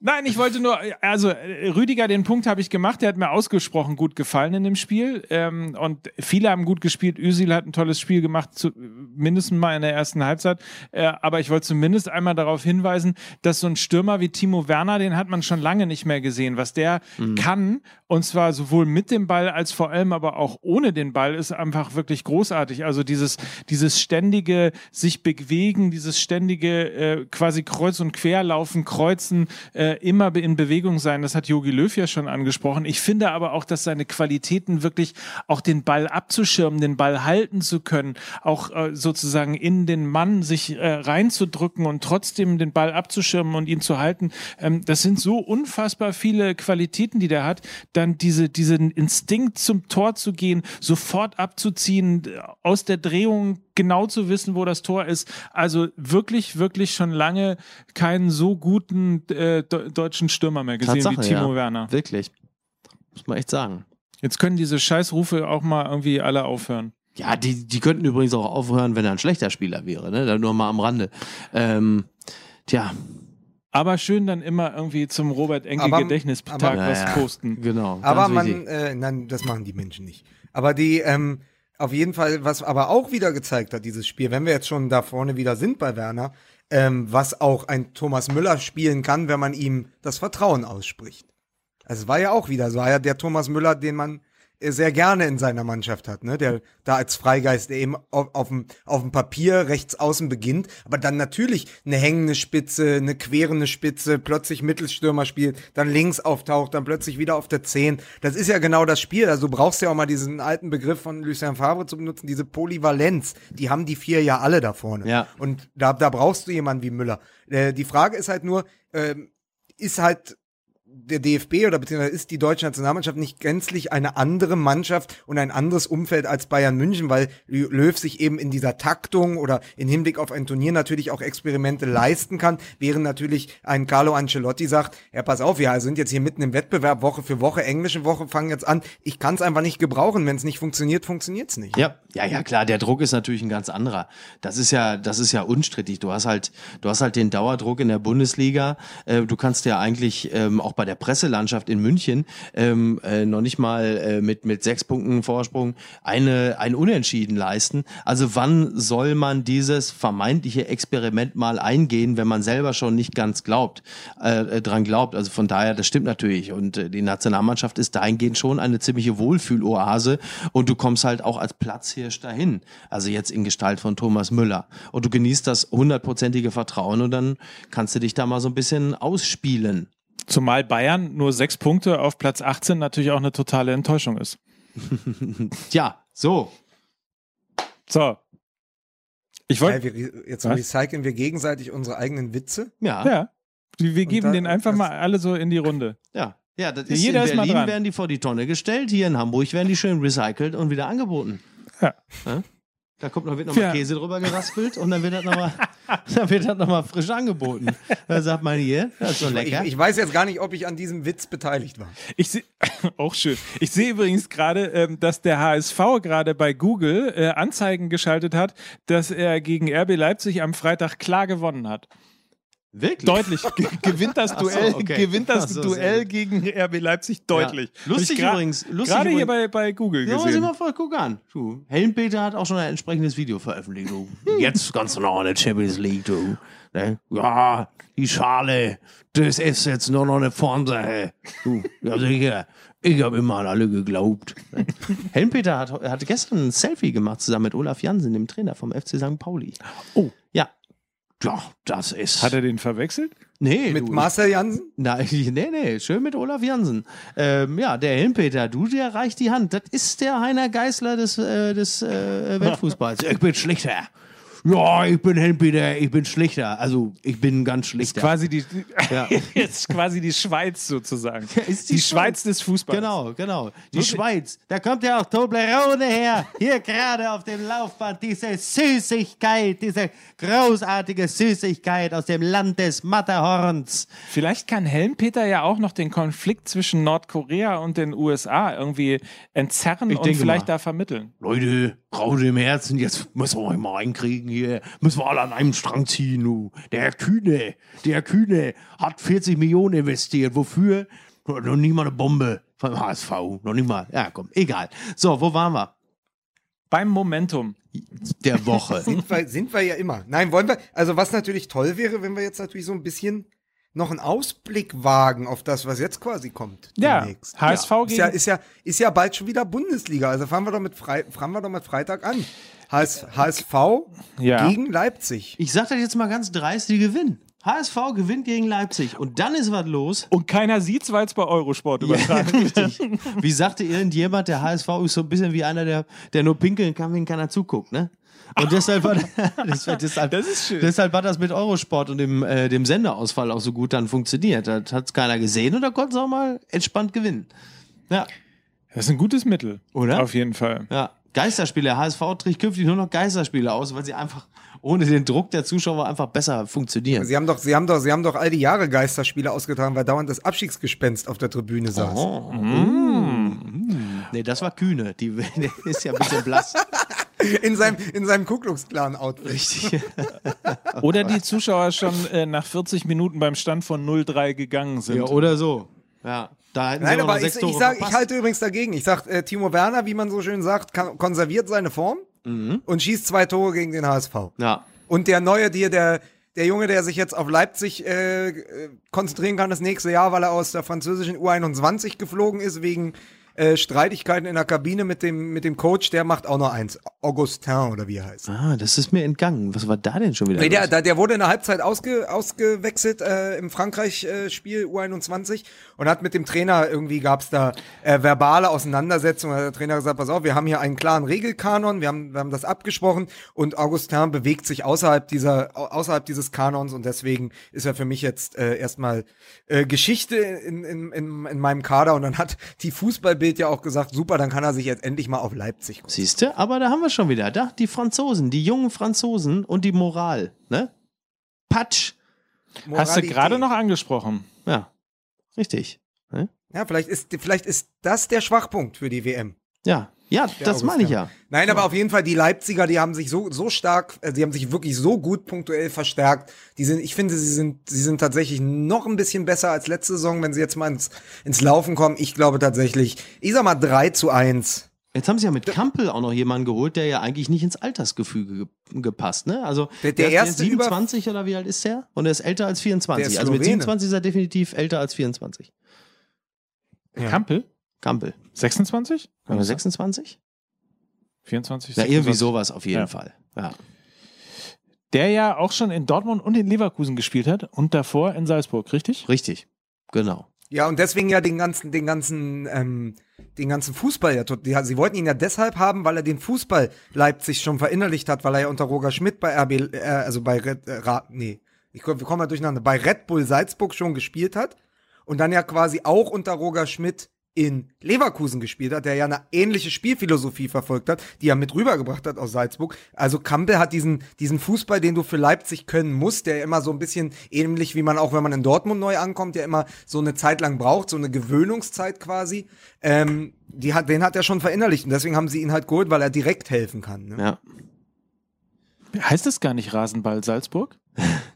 Nein, ich wollte nur, also Rüdiger, den Punkt habe ich gemacht, der hat mir ausgesprochen gut gefallen in dem Spiel ähm, und viele haben gut gespielt. Özil hat ein tolles Spiel gemacht, zu, mindestens mal in der ersten Halbzeit, äh, aber ich wollte zumindest einmal darauf hinweisen, dass so ein Stürmer wie Timo Werner, den hat man schon lange nicht mehr gesehen, was der mhm. kann, und zwar sowohl mit dem Ball als vor allem aber auch ohne den Ball, ist einfach wirklich großartig. Also dieses, dieses ständige sich bewegen, dieses ständige äh, quasi kreuz und quer laufen, kreuzen, äh, immer in Bewegung sein, das hat Jogi Löw ja schon angesprochen. Ich finde aber auch, dass seine Qualitäten wirklich auch den Ball abzuschirmen, den Ball halten zu können, auch äh, sozusagen in den Mann sich äh, reinzudrücken und trotzdem den Ball abzuschirmen und ihn zu halten. Das sind so unfassbar viele Qualitäten, die der hat. Dann diese, diesen Instinkt zum Tor zu gehen, sofort abzuziehen, aus der Drehung genau zu wissen, wo das Tor ist. Also wirklich, wirklich schon lange keinen so guten äh, deutschen Stürmer mehr gesehen Tatsache, wie Timo ja. Werner. Wirklich. Muss man echt sagen. Jetzt können diese Scheißrufe auch mal irgendwie alle aufhören. Ja, die, die könnten übrigens auch aufhören, wenn er ein schlechter Spieler wäre, ne? Dann nur mal am Rande. Ähm, tja. Aber schön dann immer irgendwie zum Robert-Enke-Gedächtnistag was ja, posten. Genau. Aber man, äh, nein, das machen die Menschen nicht. Aber die, ähm, auf jeden Fall, was aber auch wieder gezeigt hat, dieses Spiel, wenn wir jetzt schon da vorne wieder sind bei Werner, ähm, was auch ein Thomas Müller spielen kann, wenn man ihm das Vertrauen ausspricht. Es war ja auch wieder so, ja, der Thomas Müller, den man sehr gerne in seiner Mannschaft hat, ne? Der da als Freigeist eben auf, auf, dem, auf dem Papier rechts außen beginnt, aber dann natürlich eine hängende Spitze, eine querende Spitze, plötzlich Mittelstürmer spielt, dann links auftaucht, dann plötzlich wieder auf der zehn. Das ist ja genau das Spiel. Also du brauchst ja auch mal diesen alten Begriff von Lucien Favre zu benutzen, diese Polyvalenz. Die haben die vier ja alle da vorne. Ja. Und da, da brauchst du jemanden wie Müller. Äh, die Frage ist halt nur, äh, ist halt der D F B oder beziehungsweise ist die deutsche Nationalmannschaft nicht gänzlich eine andere Mannschaft und ein anderes Umfeld als Bayern München, weil Löw sich eben in dieser Taktung oder im Hinblick auf ein Turnier natürlich auch Experimente leisten kann, während natürlich ein Carlo Ancelotti sagt, ja pass auf, wir sind jetzt hier mitten im Wettbewerb, Woche für Woche, englische Woche, fangen jetzt an, ich kann es einfach nicht gebrauchen, wenn es nicht funktioniert, funktioniert es nicht. Ja, ja, ja klar, der Druck ist natürlich ein ganz anderer, das ist ja, das ist ja unstrittig, du hast halt, du hast halt den Dauerdruck in der Bundesliga, du kannst ja eigentlich auch bei der Presselandschaft in München ähm, äh, noch nicht mal äh, mit, mit sechs Punkten Vorsprung eine, ein Unentschieden leisten. Also wann soll man dieses vermeintliche Experiment mal eingehen, wenn man selber schon nicht ganz glaubt, äh, dran glaubt. Also von daher, das stimmt natürlich. Und äh, die Nationalmannschaft ist dahingehend schon eine ziemliche Wohlfühloase und du kommst halt auch als Platzhirsch dahin. Also jetzt in Gestalt von Thomas Müller. Und du genießt das hundertprozentige Vertrauen und dann kannst du dich da mal so ein bisschen ausspielen. Zumal Bayern nur sechs Punkte auf Platz achtzehn natürlich auch eine totale Enttäuschung ist. Tja, so. So. Ich wollte. Ja, jetzt was? Recyceln wir gegenseitig unsere eigenen Witze. Ja. Ja. Wir geben dann, den einfach mal alle so in die Runde. Ja. Ja, das ist jeder in Berlin ist mal dran. Werden die vor die Tonne gestellt, hier in Hamburg werden die schön recycelt und wieder angeboten. Ja. Ja? Da kommt noch, wird nochmal ja. Käse drüber geraspelt und dann wird das nochmal noch frisch angeboten. Da sagt man hier, das ist so lecker. Ich, ich weiß jetzt gar nicht, ob ich an diesem Witz beteiligt war. Ich seh, auch schön. Ich sehe übrigens gerade, ähm, dass der H S V gerade bei Google äh, Anzeigen geschaltet hat, dass er gegen R B Leipzig am Freitag klar gewonnen hat. Wirklich? Deutlich. Ge- gewinnt das Duell, so, okay. gewinnt das so, Duell gegen R B Leipzig deutlich. Ja. Lustig gra- übrigens. Gerade hier bei, bei Google ja, gesehen. Ja, mal voll, guck an. Du, Helm-Peter hat auch schon ein entsprechendes Video veröffentlicht. Du. Jetzt ganz genau in der Champions League, du. Ne? Ja, die Schale, das ist jetzt nur noch eine Formsache. Du, ja sicher. Ich habe immer an alle geglaubt. Ne? Helm-Peter hat, hat gestern ein Selfie gemacht, zusammen mit Olaf Jansen, dem Trainer vom F C Sankt Pauli. Oh. Ja. Ja, das ist... Hat er den verwechselt? Nee. Mit du, Marcel Jansen? Nein, nee, nee, schön mit Olaf Jansen. Ähm, ja, der Helm-Peter, du, der reicht die Hand. Das ist der Heiner Geißler des, äh, des äh, Weltfußballs. Ich bin schlichter. Ja, ich bin Helm-Peter, ich bin schlichter. Also, ich bin ganz schlichter. Ist quasi die, ja. Ist quasi die Schweiz sozusagen. Ja, ist die die Schweiz, Schweiz des Fußballs. Genau, genau. Die Wirklich? Schweiz. Da kommt ja auch Toblerone her. Hier gerade auf dem Laufband. Diese Süßigkeit, diese großartige Süßigkeit aus dem Land des Matterhorns. Vielleicht kann Helm-Peter ja auch noch den Konflikt zwischen Nordkorea und den U S A irgendwie entzerren ich und vielleicht mal. Da vermitteln. Leute, Raude im Herzen, jetzt müssen wir euch mal einkriegen. Hier müssen wir alle an einem Strang ziehen. Du. Der Kühne, der Kühne hat vierzig Millionen investiert. Wofür? Noch nicht mal eine Bombe vom H S V. Noch nicht mal. Ja, komm, egal. So, wo waren wir? Beim Momentum der Woche. sind, wir, sind wir ja immer. Nein, wollen wir. Also, was natürlich toll wäre, wenn wir jetzt natürlich so ein bisschen noch einen Ausblick wagen auf das, was jetzt quasi kommt. Demnächst. Ja, H S V ja. Gegen... Ist ja, ist, ja, ist ja bald schon wieder Bundesliga. Also, fangen wir doch mit, Fre- fangen wir doch mit Freitag an. H S V ja. gegen Leipzig. Ich sag das jetzt mal ganz dreist, die gewinnen. H S V gewinnt gegen Leipzig und dann ist was los. Und keiner sieht's, weil es bei Eurosport übertragen wird. Ja, richtig. Wie sagte irgendjemand, der H S V ist so ein bisschen wie einer, der, der nur pinkeln kann, wenn keiner zuguckt, ne? Und deshalb war das, deshalb, das ist schön. Deshalb hat das mit Eurosport und dem, äh, dem Senderausfall auch so gut dann funktioniert. Das hat's keiner gesehen und da konnten sie auch mal entspannt gewinnen. Ja. Das ist ein gutes Mittel, oder? Auf jeden Fall. Ja. Geisterspiele, H S V trägt künftig nur noch Geisterspiele aus, weil sie einfach ohne den Druck der Zuschauer einfach besser funktionieren. Sie haben doch, Sie haben doch, Sie haben doch all die Jahre Geisterspiele ausgetragen, weil dauernd das Abstiegsgespenst auf der Tribüne saß. Oh. Mm. Nee, das war Kühne. Die, die ist ja ein bisschen blass. In seinem, in seinem Ku Klux Klan-Outfit. Richtig. Oder die Zuschauer schon äh, nach vierzig Minuten beim Stand von null drei gegangen sind. Ja, oder so. Ja. Da hätten Nein, sie aber ich, sechs Tore ich, sag, ich halte übrigens dagegen. Ich sage, äh, Timo Werner, wie man so schön sagt, kann, konserviert seine Form mhm. und schießt zwei Tore gegen den H S V. Ja. Und der neue, der, der, der Junge, der sich jetzt auf Leipzig äh, konzentrieren kann das nächste Jahr, weil er aus der französischen U einundzwanzig geflogen ist, wegen Äh, Streitigkeiten in der Kabine mit dem, mit dem Coach, der macht auch noch eins. Augustin oder wie er heißt. Ah, das ist mir entgangen. Was war da denn schon wieder? Nee, der, der wurde in der Halbzeit ausge, ausgewechselt äh, im Frankreich-Spiel U einundzwanzig und hat mit dem Trainer irgendwie, gab es da äh, verbale Auseinandersetzungen. Da hat der Trainer gesagt, pass auf, wir haben hier einen klaren Regelkanon, wir haben, wir haben das abgesprochen und Augustin bewegt sich außerhalb dieser außerhalb dieses Kanons und deswegen ist er für mich jetzt äh, erstmal äh, Geschichte in, in, in, in meinem Kader und dann hat die Fußballbildung ja auch gesagt, super, dann kann er sich jetzt endlich mal auf Leipzig gucken. Siehst du, aber da haben wir schon wieder, da, die Franzosen, die jungen Franzosen und die Moral, ne? Patsch. Moralität. Hast du gerade noch angesprochen. Ja, richtig. Ne? Ja, vielleicht ist, vielleicht ist das der Schwachpunkt für die W M. Ja, ja, der das August meine ich ja. Nein, aber ja. auf jeden Fall, die Leipziger, die haben sich so, so stark, die haben sich wirklich so gut punktuell verstärkt. Die sind, ich finde, sie sind, sie sind tatsächlich noch ein bisschen besser als letzte Saison, wenn sie jetzt mal ins, ins Laufen kommen. Ich glaube tatsächlich, ich sag mal drei zu eins. Jetzt haben sie ja mit Kampl auch noch jemanden geholt, der ja eigentlich nicht ins Altersgefüge ge- gepasst, ne? Also, der, der, der erste ist siebenundzwanzig oder wie alt ist der? Und er ist älter als vierundzwanzig. Also mit siebenundzwanzig ist er definitiv älter als vierundzwanzig. Ja. Kampl? Kampl. sechsundzwanzig? Oder sechsundzwanzig? vierundzwanzig? Na, irgendwie sowas auf jeden ja. Fall. Ja. Der ja auch schon in Dortmund und in Leverkusen gespielt hat und davor in Salzburg, richtig? Richtig, genau. Ja, und deswegen ja den ganzen, den ganzen, ähm, den ganzen Fußball ja tot. Sie wollten ihn ja deshalb haben, weil er den Fußball Leipzig schon verinnerlicht hat, weil er ja unter Roger Schmidt bei R B, äh, also bei Red, äh, Ra, nee, ich komm, wir kommen mal durcheinander, bei Red Bull Salzburg schon gespielt hat und dann ja quasi auch unter Roger Schmidt in Leverkusen gespielt hat, der ja eine ähnliche Spielphilosophie verfolgt hat, die er mit rübergebracht hat aus Salzburg. Also Kampl hat diesen diesen Fußball, den du für Leipzig können musst, der immer so ein bisschen ähnlich, wie man auch, wenn man in Dortmund neu ankommt, der immer so eine Zeit lang braucht, so eine Gewöhnungszeit quasi. Ähm, die hat, den hat er schon verinnerlicht und deswegen haben sie ihn halt geholt, weil er direkt helfen kann. Ne? Ja. Heißt das gar nicht Rasenball Salzburg?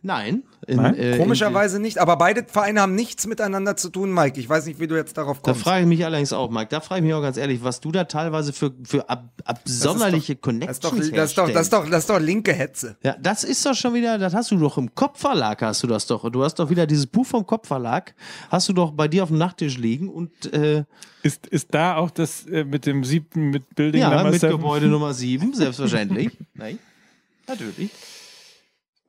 Nein. In, Nein? Äh, Komischerweise in, nicht, aber beide Vereine haben nichts miteinander zu tun, Mike. Ich weiß nicht, wie du jetzt darauf kommst. Da frage ich mich allerdings auch, Mike. Da frage ich mich auch ganz ehrlich, was du da teilweise für, für ab, absonderliche doch, Connections das ist, doch, das, ist doch, das, ist doch, das ist doch linke Hetze. Ja, das ist doch schon wieder, das hast du doch im Kopfverlag, hast du das doch. Du hast doch wieder dieses Buch vom Kopfverlag, hast du doch bei dir auf dem Nachttisch liegen und äh, ist, ist da auch das äh, mit dem siebten, mit Building ja, Nummer mit sieben? Gebäude Nummer sieben, selbstverständlich. Nein, natürlich.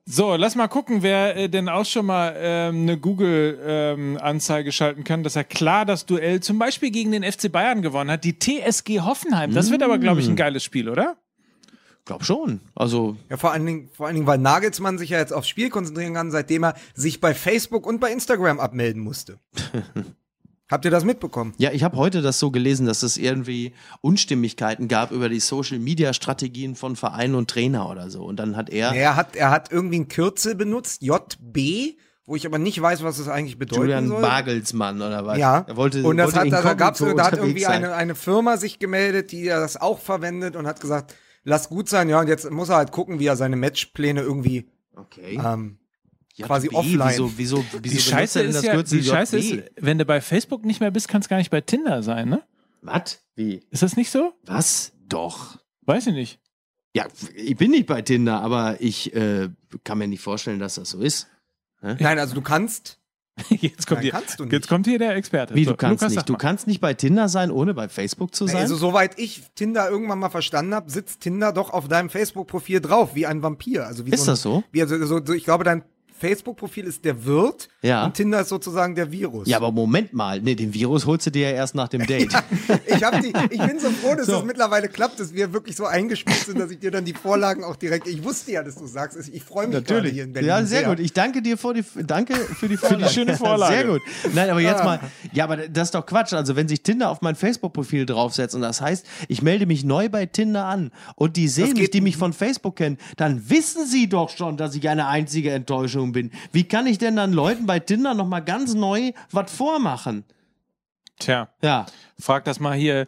So, lass mal gucken, wer äh, denn auch schon mal ähm, eine Google-Anzeige ähm, schalten kann, dass er klar das Duell zum Beispiel gegen den F C Bayern gewonnen hat, die T S G Hoffenheim. Das mm. wird aber, glaube ich, ein geiles Spiel, oder? Glaub schon. Also ja, vor allen Dingen, vor allen Dingen, weil Nagelsmann sich ja jetzt aufs Spiel konzentrieren kann, seitdem er sich bei Facebook und bei Instagram abmelden musste. Habt ihr das mitbekommen? Ja, ich habe heute das so gelesen, dass es irgendwie Unstimmigkeiten gab über die Social-Media-Strategien von Vereinen und Trainer oder so. Und dann hat er... Er hat, er hat irgendwie ein Kürzel benutzt, J B, wo ich aber nicht weiß, was das eigentlich bedeuten Julian soll. Julian Nagelsmann oder was? Ja, er wollte, und das wollte hat, da, gab's, da hat irgendwie eine, eine Firma sich gemeldet, die das auch verwendet und hat gesagt, lass gut sein. Ja, und jetzt muss er halt gucken, wie er seine Matchpläne irgendwie... Okay. Ähm, J B, quasi offline. Wieso, wieso, wieso die Scheiße ist das ja, die Scheiße ist, wenn du bei Facebook nicht mehr bist, kannst du gar nicht bei Tinder sein, ne? Was? Wie? Ist das nicht so? Was? Doch. Weiß ich nicht. Ja, ich bin nicht bei Tinder, aber ich äh, kann mir nicht vorstellen, dass das so ist. Hä? Nein, also du kannst. Jetzt kommt, Nein, hier, jetzt kommt hier der Experte. Wie, du kannst Lukas, nicht? Du kannst nicht bei Tinder sein, ohne bei Facebook zu sein? Also soweit ich Tinder irgendwann mal verstanden habe, sitzt Tinder doch auf deinem Facebook-Profil drauf, wie ein Vampir. Also wie ist so ein, das so? Wie also, so? Ich glaube, dein Facebook-Profil ist der Wirt ja. und Tinder ist sozusagen der Virus. Ja, aber Moment mal, nee, den Virus holst du dir ja erst nach dem Date. ja, ich, hab die, ich bin so froh, dass so. das mittlerweile klappt, dass wir wirklich so eingespielt sind, dass ich dir dann die Vorlagen auch direkt, ich wusste ja, dass du sagst, ich freue mich natürlich gerade hier in Berlin. Ja, sehr, sehr gut, ich danke dir für die, danke für die, für die schöne Vorlage. Sehr gut. Nein, aber jetzt ah. mal, ja, aber das ist doch Quatsch, also wenn sich Tinder auf mein Facebook-Profil draufsetzt und das heißt, ich melde mich neu bei Tinder an und die sehen mich, die mich von Facebook kennen, dann wissen sie doch schon, dass ich eine einzige Enttäuschung bin. Wie kann ich denn dann Leuten bei Tinder nochmal ganz neu was vormachen? Tja, ja. Frag das mal hier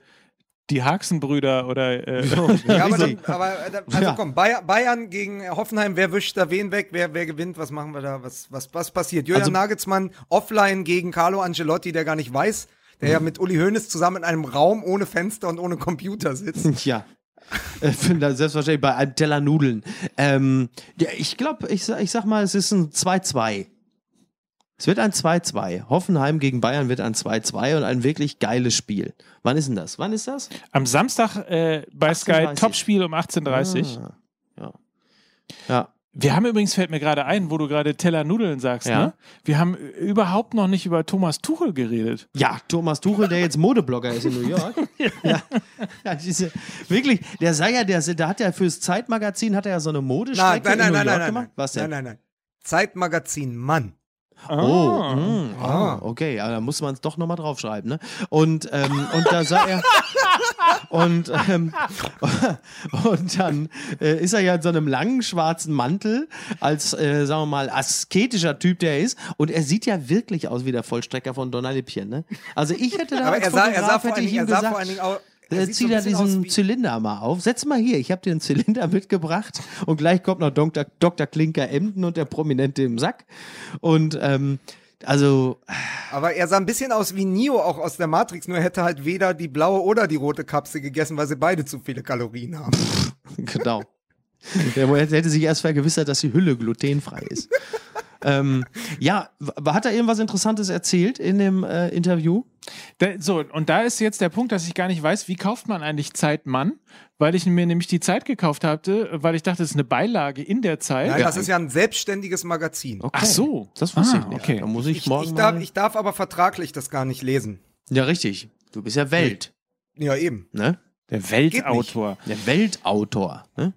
die Haxenbrüder oder... Äh, ja, aber, dann, aber also ja. komm, Bayern, Bayern gegen Hoffenheim, wer wischt da wen weg, wer, wer gewinnt, was machen wir da, was, was, was passiert? Julian also, Nagelsmann offline gegen Carlo Ancelotti, der gar nicht weiß, der ja mit Uli Hoeneß zusammen in einem Raum ohne Fenster und ohne Computer sitzt. Ja. Ich bin da selbstverständlich bei einem Teller Nudeln. Ähm, ja, ich glaube, ich, ich sag mal, es ist ein zwei zwei. Es wird ein zwei zwei. Hoffenheim gegen Bayern wird ein zwei zwei und ein wirklich geiles Spiel. Wann ist denn das? Wann ist das? Am Samstag äh, bei achtzehn Uhr dreißig. Sky, Topspiel um achtzehn Uhr dreißig. Ah, ja. ja. Wir haben übrigens, fällt mir gerade ein, wo du gerade Teller Nudeln sagst, ja. ne? Wir haben überhaupt noch nicht über Thomas Tuchel geredet. Ja, Thomas Tuchel, der jetzt Modeblogger ist in New York. ja. ja diese, wirklich, der sei ja, der, der hat ja fürs Zeitmagazin, hat er ja so eine Modestrecke in New nein, York nein, gemacht. Nein, was denn? Nein, nein, nein. Zeitmagazin Mann. Oh, oh. Mh, ah, okay, ja, da muss man es doch nochmal draufschreiben, ne? Und, ähm, und da sah er. Und, ähm, und dann äh, ist er ja in so einem langen schwarzen Mantel als, äh, sagen wir mal, asketischer Typ, der er ist. Und er sieht ja wirklich aus wie der Vollstrecker von Donnerlippchen, ne? Also ich hätte da. Aber als er sah, er sah vor allen Dingen auch. Er zieht so da diesen Zylinder mal auf. Setz mal hier, ich habe dir einen Zylinder mitgebracht und gleich kommt noch Doktor, Doktor Klinker Emden und der Prominente im Sack. Und ähm, also... Aber er sah ein bisschen aus wie Neo auch aus der Matrix, nur er hätte halt weder die blaue oder die rote Kapsel gegessen, weil sie beide zu viele Kalorien haben. Genau. Der hätte sich erst vergewissert, dass die Hülle glutenfrei ist. ähm, ja, hat er irgendwas Interessantes erzählt in dem äh, Interview? Da, so, und da ist jetzt der Punkt, dass ich gar nicht weiß, wie kauft man eigentlich Zeitmann, weil ich mir nämlich die Zeit gekauft hatte, weil ich dachte, es ist eine Beilage in der Zeit. Nein, das ist ja ein selbstständiges Magazin. Okay. Ach so, das wusste ah, ich nicht. Okay. Da muss ich, ich, morgen ich, darf, ich darf aber vertraglich das gar nicht lesen. Ja, richtig. Du bist ja Welt. Ja, eben. Ne? Der Weltautor. Der Weltautor, ne?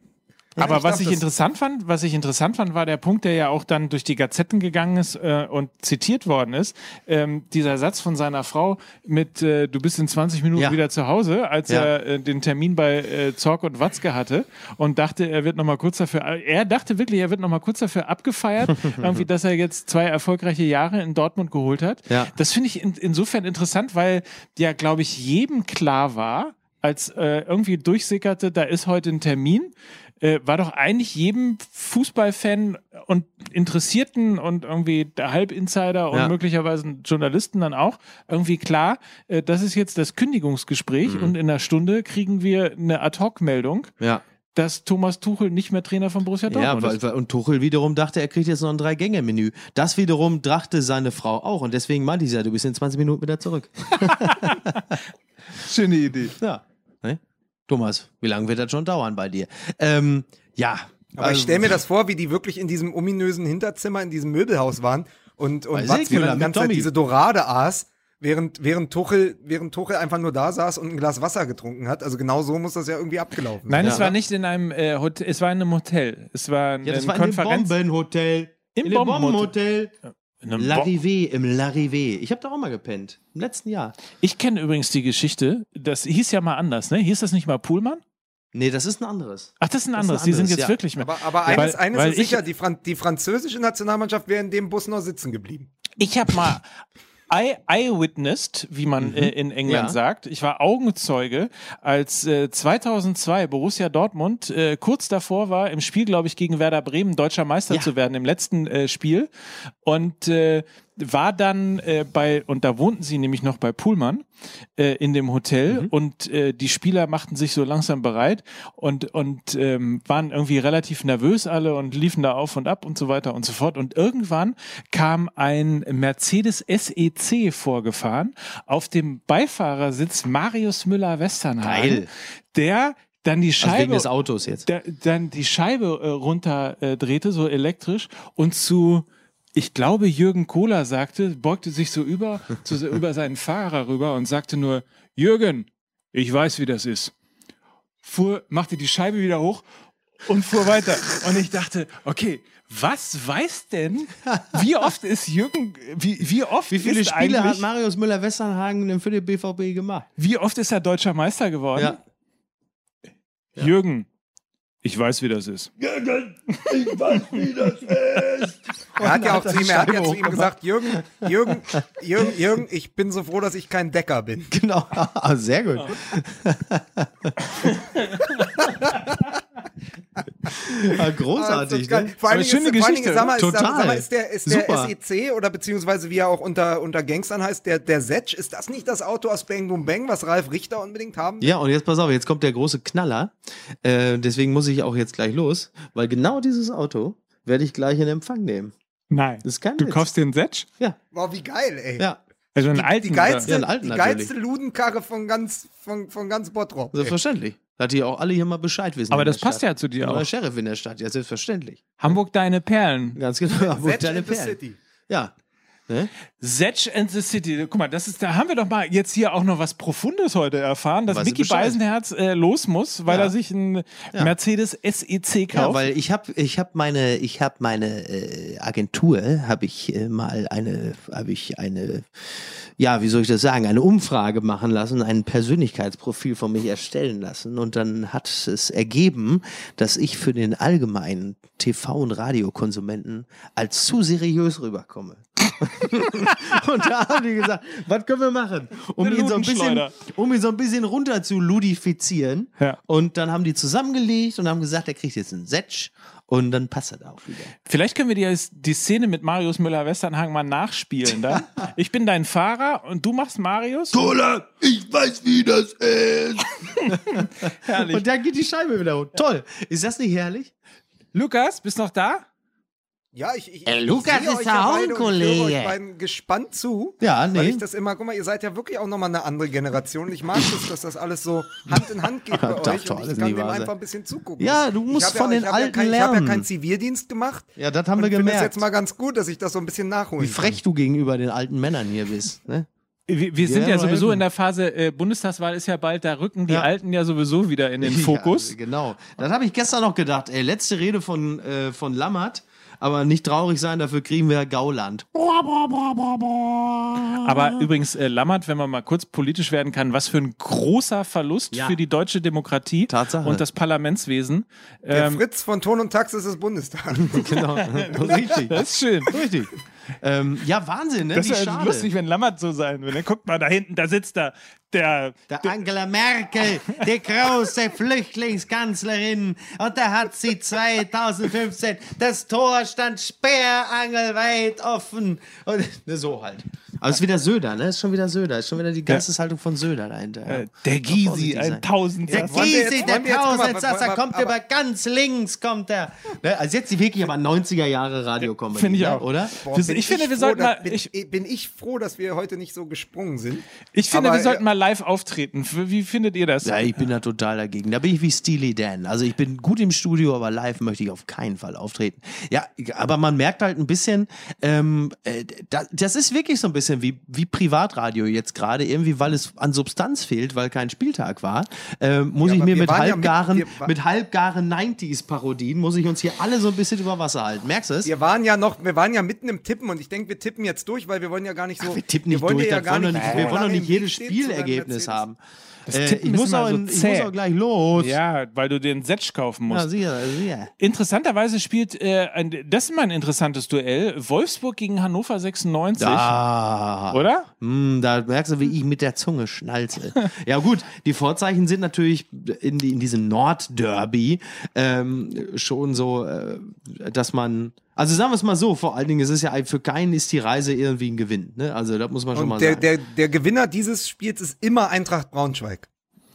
Aber ich was ich interessant fand, was ich interessant fand, war der Punkt, der ja auch dann durch die Gazetten gegangen ist äh, und zitiert worden ist. Ähm, dieser Satz von seiner Frau mit äh, du bist in zwanzig Minuten ja. wieder zu Hause, als ja. er äh, den Termin bei äh, Zorc und Watzke hatte und dachte, er wird nochmal kurz dafür, er dachte wirklich, er wird nochmal kurz dafür abgefeiert, irgendwie, dass er jetzt zwei erfolgreiche Jahre in Dortmund geholt hat. Ja. Das finde ich in, insofern interessant, weil ja, glaube ich, jedem klar war, als äh, irgendwie durchsickerte, da ist heute ein Termin, Äh, war doch eigentlich jedem Fußballfan und Interessierten und irgendwie der Halbinsider und ja. möglicherweise Journalisten dann auch irgendwie klar, äh, das ist jetzt das Kündigungsgespräch mhm. und in einer Stunde kriegen wir eine Ad-Hoc-Meldung, ja. dass Thomas Tuchel nicht mehr Trainer von Borussia Dortmund ja, weil, ist. Weil, und Tuchel wiederum dachte, er kriegt jetzt noch ein Drei-Gänge-Menü. Das wiederum dachte seine Frau auch und deswegen meinte sie ja, du bist in zwanzig Minuten wieder zurück. Schöne Idee. Ja. Ne? Thomas, wie lange wird das schon dauern bei dir? Ähm, ja. Aber also, ich stelle mir das vor, wie die wirklich in diesem ominösen Hinterzimmer, in diesem Möbelhaus waren und, und Watzke dann die ganze Zeit diese Dorade aß, während, während, Tuchel, während Tuchel einfach nur da saß und ein Glas Wasser getrunken hat. Also genau so muss das ja irgendwie abgelaufen sein. Nein, es ja. war nicht in einem äh, Hotel, es war in einem Hotel. Es war ein, ja, das ein war Konferenz. Im Bombenhotel. Im, Im Bombenhotel. Ja. L'Arrivée, im L'Arrivée. Ich habe da auch mal gepennt, im letzten Jahr. Ich kenne übrigens die Geschichte, das hieß ja mal anders, ne? Hieß das nicht mal Puhlmann? Nee, das ist ein anderes. Ach, das ist ein anderes, das ist ein anderes. Die sind jetzt ja. wirklich mehr. Aber, aber ja, eines, weil, eines weil ist sicher, die, Fran- die französische Nationalmannschaft wäre in dem Bus noch sitzen geblieben. Ich habe mal... I, I witnessed, wie man mhm. äh, in England ja. sagt. Ich war Augenzeuge, als äh, zweitausendzwei Borussia Dortmund äh, kurz davor war, im Spiel, glaube ich, gegen Werder Bremen deutscher Meister ja. zu werden, im letzten äh, Spiel. Und äh, war dann äh, bei, und da wohnten sie nämlich noch bei Puhlmann äh, in dem Hotel mhm. und äh, die Spieler machten sich so langsam bereit und, und ähm, waren irgendwie relativ nervös alle und liefen da auf und ab und so weiter und so fort. Und irgendwann kam ein Mercedes S E C vorgefahren, auf dem Beifahrersitz Marius Müller-Westernhagen, Geil. der... Dann die Scheibe, also wegen des Autos jetzt. Da, dann die Scheibe äh, runterdrehte, äh, so elektrisch, und zu ich glaube, Jürgen Kohler sagte, beugte sich so über, zu, über seinen Fahrer rüber und sagte nur, Jürgen, ich weiß, wie das ist. Fuhr, machte die Scheibe wieder hoch und fuhr weiter. Und ich dachte, okay, was weiß denn, wie oft ist Jürgen, wie, wie oft Wie viele ist Spiele hat Marius Müller-Westernhagen denn für den B V B gemacht? Wie oft ist er deutscher Meister geworden? Ja. Ja. Jürgen. Ich weiß, wie das ist. Jürgen, ich weiß, wie das ist. Er hat ja auch zu ihm, er hat ja zu ihm gesagt, Jürgen, Jürgen, Jürgen, Jürgen, ich bin so froh, dass ich kein Decker bin. Genau, ah, sehr gut. Ah, großartig, ah, ne? Vor allem schöne Geschichte. Vor allem, total. Ist, ist der, ist der S E C oder beziehungsweise wie er auch unter, unter Gangstern heißt, der, der Setsch, ist das nicht das Auto aus Bang Boom Bang, was Ralf Richter unbedingt haben will? Ja, und jetzt pass auf, jetzt kommt der große Knaller. Äh, deswegen muss ich auch jetzt gleich los, weil genau dieses Auto werde ich gleich in Empfang nehmen. Nein. Das ist kein Witz. Du kaufst den Setsch? Ja. Wow, wie geil, ey. Ja. Also einen alten, die geilste, ja, einen alten, die geilste Ludenkarre von ganz, von, von ganz Bottrop. Selbstverständlich. Ey. Da die auch alle hier mal Bescheid wissen. Aber das passt ja zu dir auch. Der Sheriff in der Stadt, ja, selbstverständlich. Hamburg deine Perlen. Ganz genau, Hamburg Setsch deine Perlen. Setsch and the City. Ja. Ne? Setsch and the City. Guck mal, das ist, da haben wir doch mal jetzt hier auch noch was Profundes heute erfahren, dass Mickey Beisenherz äh, los muss, weil ja. er sich einen ja. Mercedes S E C kauft. Ja, weil ich habe ich hab meine, ich hab meine äh, Agentur, habe ich äh, mal eine, habe ich eine... ja, wie soll ich das sagen, eine Umfrage machen lassen, ein Persönlichkeitsprofil von mich erstellen lassen und dann hat es ergeben, dass ich für den allgemeinen T V- und Radiokonsumenten als zu seriös rüberkomme. Und da haben die gesagt, was können wir machen, um ihn so ein bisschen, um ihn so ein bisschen runter zu ludifizieren. Ja. Und dann haben die zusammengelegt und haben gesagt, er kriegt jetzt einen Setsch. Und dann passt das auch wieder. Vielleicht können wir dir jetzt die Szene mit Marius Müller-Westernhagen mal nachspielen. Dann. Ich bin dein Fahrer und du machst Marius. Cola, ich weiß, wie das ist. Herrlich. Und dann geht die Scheibe wieder hoch. Ja. Toll. Ist das nicht herrlich? Lukas, bist noch da? Ja, ich, ich, äh, ich Lukas ist ja auch ein Kollege. Ich höre euch beiden gespannt zu. Ja, nee. Weil ich das immer, guck mal, ihr seid ja wirklich auch nochmal eine andere Generation. Und ich mag das, dass das alles so Hand in Hand geht bei euch. Doch, doch, und ich kann dem einfach ein bisschen zugucken. Ja, du musst von ja, den Alten ja kein, lernen. Ich habe ja keinen Zivildienst gemacht. Ja, das haben wir gemerkt. Ich finde es jetzt mal ganz gut, dass ich das so ein bisschen nachholen kann. Wie frech du gegenüber den alten Männern hier bist, ne? Wir, wir sind ja, ja sowieso helfen. In der Phase, äh, Bundestagswahl ist ja bald, da rücken die ja. Alten ja sowieso wieder in den Fokus. Ja, genau. Das habe ich gestern noch gedacht. Ey, letzte Rede von, äh, von Lammert. Aber nicht traurig sein, dafür kriegen wir Gauland. Aber übrigens, äh, Lammert, wenn man mal kurz politisch werden kann, was für ein großer Verlust ja. für die deutsche Demokratie Tatsache. Und das Parlamentswesen. Der ähm, Fritz von Ton und Taxis ist Bundestag. Genau, richtig. Das ist schön. Richtig. Ähm, ja, Wahnsinn, ne? Das ist ja lustig, wenn Lammert so sein will. Guckt mal, da hinten, da sitzt da der... Der, der Angela Merkel, die große Flüchtlingskanzlerin. Und da hat sie zweitausendfünfzehn das Tor stand sperrangelweit offen. Und, ne, so halt. Aber es ist wieder Söder, ne? Ist schon wieder Söder. Ist schon wieder die Geisteshaltung von Söder dahinter. Ja. Äh, der Gysi, ein Tausendsasser. Der Gysi, der Tausendsasser, kommt über ganz links, kommt er. Ne? Also jetzt die wirklich aber neunziger Jahre Radio-Comedy. Finde ich auch. Oder? Boah, ich, ich finde, ich wir froh, sollten mal... Bin ich, bin ich froh, dass wir heute nicht so gesprungen sind. Ich finde, aber, wir sollten mal live auftreten. Wie findet ihr das? Ja, ich bin da total dagegen. Da bin ich wie Steely Dan. Also ich bin gut im Studio, aber live möchte ich auf keinen Fall auftreten. Ja, aber man merkt halt ein bisschen, ähm, das ist wirklich so ein bisschen Wie, wie Privatradio jetzt gerade, irgendwie, weil es an Substanz fehlt, weil kein Spieltag war, äh, muss ja, ich mir mit halbgaren, ja mit, mit halbgaren neunziger-Parodien, muss ich uns hier alle so ein bisschen über Wasser halten. Merkst du es? Wir waren ja noch, wir waren ja mitten im Tippen und ich denke, wir tippen jetzt durch, weil wir wollen ja gar nicht so. Ach, wir tippen nicht wir durch, ja gar nicht, nicht, wir wollen doch nicht jedes Spielergebnis haben. Äh, ich, muss auch in, so ich muss auch gleich los. Ja, weil du den Setsch kaufen musst. Ja, sicher, sicher. Interessanterweise spielt, äh, ein, das ist mal ein interessantes Duell, Wolfsburg gegen Hannover sechsundneunzig. Da. Oder? Mm, da merkst du, wie ich mit der Zunge schnalze. Ja gut, die Vorzeichen sind natürlich in, die, in diesem Nordderby ähm, schon so, äh, dass man... Also sagen wir es mal so, vor allen Dingen, es ist ja für keinen ist die Reise irgendwie ein Gewinn. Ne? Also das muss man schon und mal der, sagen. Der, der Gewinner dieses Spiels ist immer Eintracht Braunschweig.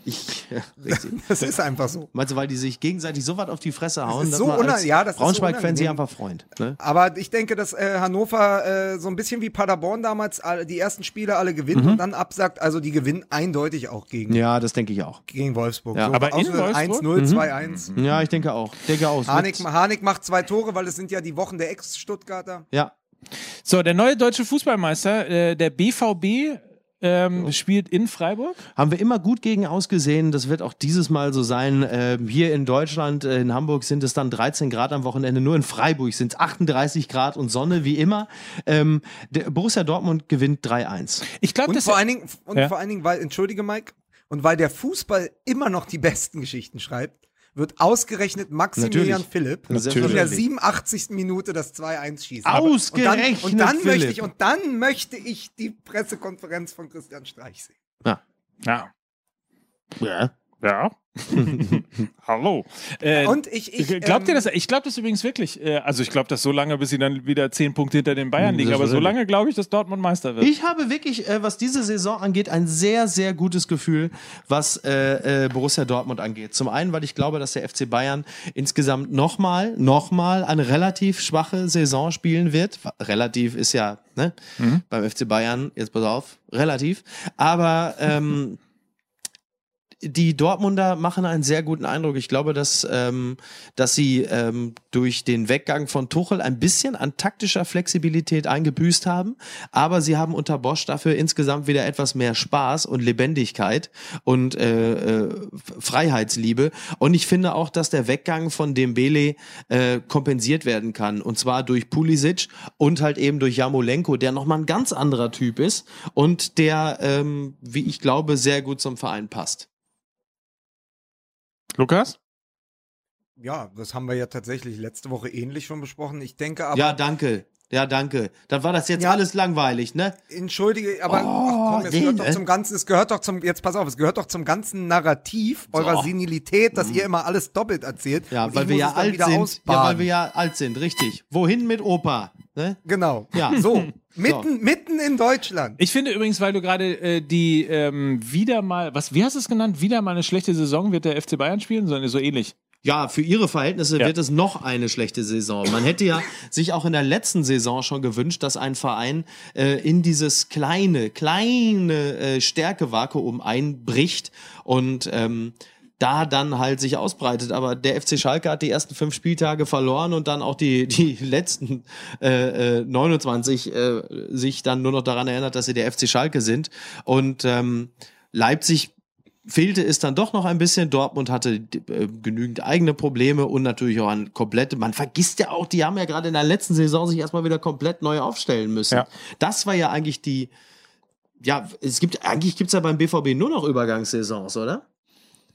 Ich, ja, richtig. Das ist einfach so. Meinst du, weil die sich gegenseitig so was auf die Fresse hauen, dass so man ja, das Braunschweig-Fans sich einfach freuen. Ne? Aber ich denke, dass äh, Hannover äh, so ein bisschen wie Paderborn damals alle, die ersten Spiele alle gewinnen mhm. und dann absagt. Also die gewinnen eindeutig auch gegen. Ja, das denke ich auch. Gegen Wolfsburg. Ja, so, aber in Wolfsburg? eins null, zwei eins. Mhm. Ja, ich denke auch. Denke auch. Harnik, Harnik macht zwei Tore, weil es sind ja die Wochen der Ex-Stuttgarter. Ja. So, der neue deutsche Fußballmeister, äh, der B V B, ähm, so. spielt in Freiburg. Haben wir immer gut gegen ausgesehen. Das wird auch dieses Mal so sein. Ähm, hier in Deutschland, äh, in Hamburg sind es dann dreizehn Grad am Wochenende. Nur in Freiburg sind es achtunddreißig Grad und Sonne, wie immer. Ähm, der Borussia Dortmund gewinnt drei eins. Ich glaub, und das vor allen Dingen, und ja. vor allen Dingen, weil, entschuldige Mike, und weil der Fußball immer noch die besten Geschichten schreibt, wird ausgerechnet Maximilian Natürlich. Philipp Natürlich. in der siebenundachtzigsten Minute das zwei eins schießen. Ausgerechnet und dann, und dann Philipp. Möchte ich, und dann möchte ich die Pressekonferenz von Christian Streich sehen. Ja. Ja. Ja. ja. Hallo. Äh, und ich, ich, glaubt ihr das? Ich glaube das übrigens wirklich. Äh, also ich glaube das so lange, bis sie dann wieder zehn Punkte hinter den Bayern liegen. Aber so lange glaube ich, dass Dortmund Meister wird. Ich habe wirklich, äh, was diese Saison angeht, ein sehr, sehr gutes Gefühl, was äh, äh, Borussia Dortmund angeht. Zum einen, weil ich glaube, dass der F C Bayern insgesamt nochmal, nochmal eine relativ schwache Saison spielen wird. Relativ ist ja, ne? Mhm. Beim F C Bayern, jetzt pass auf, relativ. Aber ähm, die Dortmunder machen einen sehr guten Eindruck. Ich glaube, dass, ähm, dass sie ähm, durch den Weggang von Tuchel ein bisschen an taktischer Flexibilität eingebüßt haben. Aber sie haben unter Bosch dafür insgesamt wieder etwas mehr Spaß und Lebendigkeit und äh, äh, Freiheitsliebe. Und ich finde auch, dass der Weggang von Dembélé äh, kompensiert werden kann. Und zwar durch Pulisic und halt eben durch Jamolenko, der nochmal ein ganz anderer Typ ist und der, ähm, wie ich glaube, sehr gut zum Verein passt. Lukas? Ja, das haben wir ja tatsächlich letzte Woche ähnlich schon besprochen. Ich denke aber... Ja, danke. Ja, danke. Dann war das jetzt ja, alles langweilig, ne? Entschuldige, aber... Oh, ach komm, es gehört doch zum ganzen... Es gehört doch zum... Jetzt pass auf, es gehört doch zum ganzen Narrativ so. eurer Senilität, dass mhm. ihr immer alles doppelt erzählt. Ja, weil wir ja alt sind. Ausbaden. Ja, weil wir ja alt sind, richtig. Wohin mit Opa? Ne? Genau. Ja, so. Mitten, so. mitten in Deutschland. Ich finde übrigens, weil du gerade äh, die ähm, wieder mal, was, wie hast du es genannt? Wieder mal eine schlechte Saison wird der F C Bayern spielen, sondern so ähnlich. Ja, für ihre Verhältnisse ja. wird es noch eine schlechte Saison. Man hätte ja sich auch in der letzten Saison schon gewünscht, dass ein Verein äh, in dieses kleine, kleine äh, Stärke-Vakuum einbricht und ähm, da dann halt sich ausbreitet. Aber der F C Schalke hat die ersten fünf Spieltage verloren und dann auch die, die letzten äh, neunundzwanzig äh, sich dann nur noch daran erinnert, dass sie der F C Schalke sind. Und ähm, Leipzig fehlte es dann doch noch ein bisschen. Dortmund hatte äh, genügend eigene Probleme und natürlich auch an komplette, man vergisst ja auch, die haben ja gerade in der letzten Saison sich erstmal wieder komplett neu aufstellen müssen. Ja. Das war ja eigentlich die, ja, es gibt, eigentlich gibt's ja beim B V B nur noch Übergangssaisons, oder?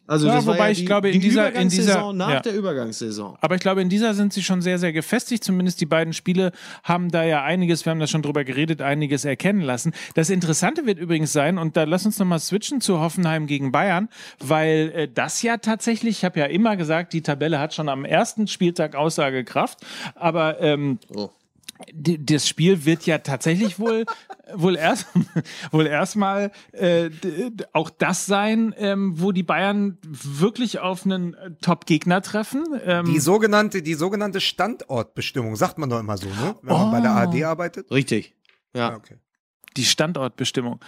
Also ja, das wobei war ja die, ich glaube, in die dieser, in dieser nach ja. der Übergangssaison. Aber ich glaube, in dieser sind sie schon sehr, sehr gefestigt. Zumindest die beiden Spiele haben da ja einiges, wir haben da schon drüber geredet, einiges erkennen lassen. Das Interessante wird übrigens sein, und da lass uns nochmal switchen zu Hoffenheim gegen Bayern, weil äh, das ja tatsächlich, ich habe ja immer gesagt, die Tabelle hat schon am ersten Spieltag Aussagekraft, aber ähm, oh. das Spiel wird ja tatsächlich wohl wohl erst wohl erstmal äh, auch das sein, ähm, wo die Bayern wirklich auf einen Top-Gegner treffen. Ähm die sogenannte die sogenannte Standortbestimmung, sagt man doch immer so, ne? Wenn oh. man bei der A R D arbeitet. Richtig. Ja. ja okay. Die Standortbestimmung.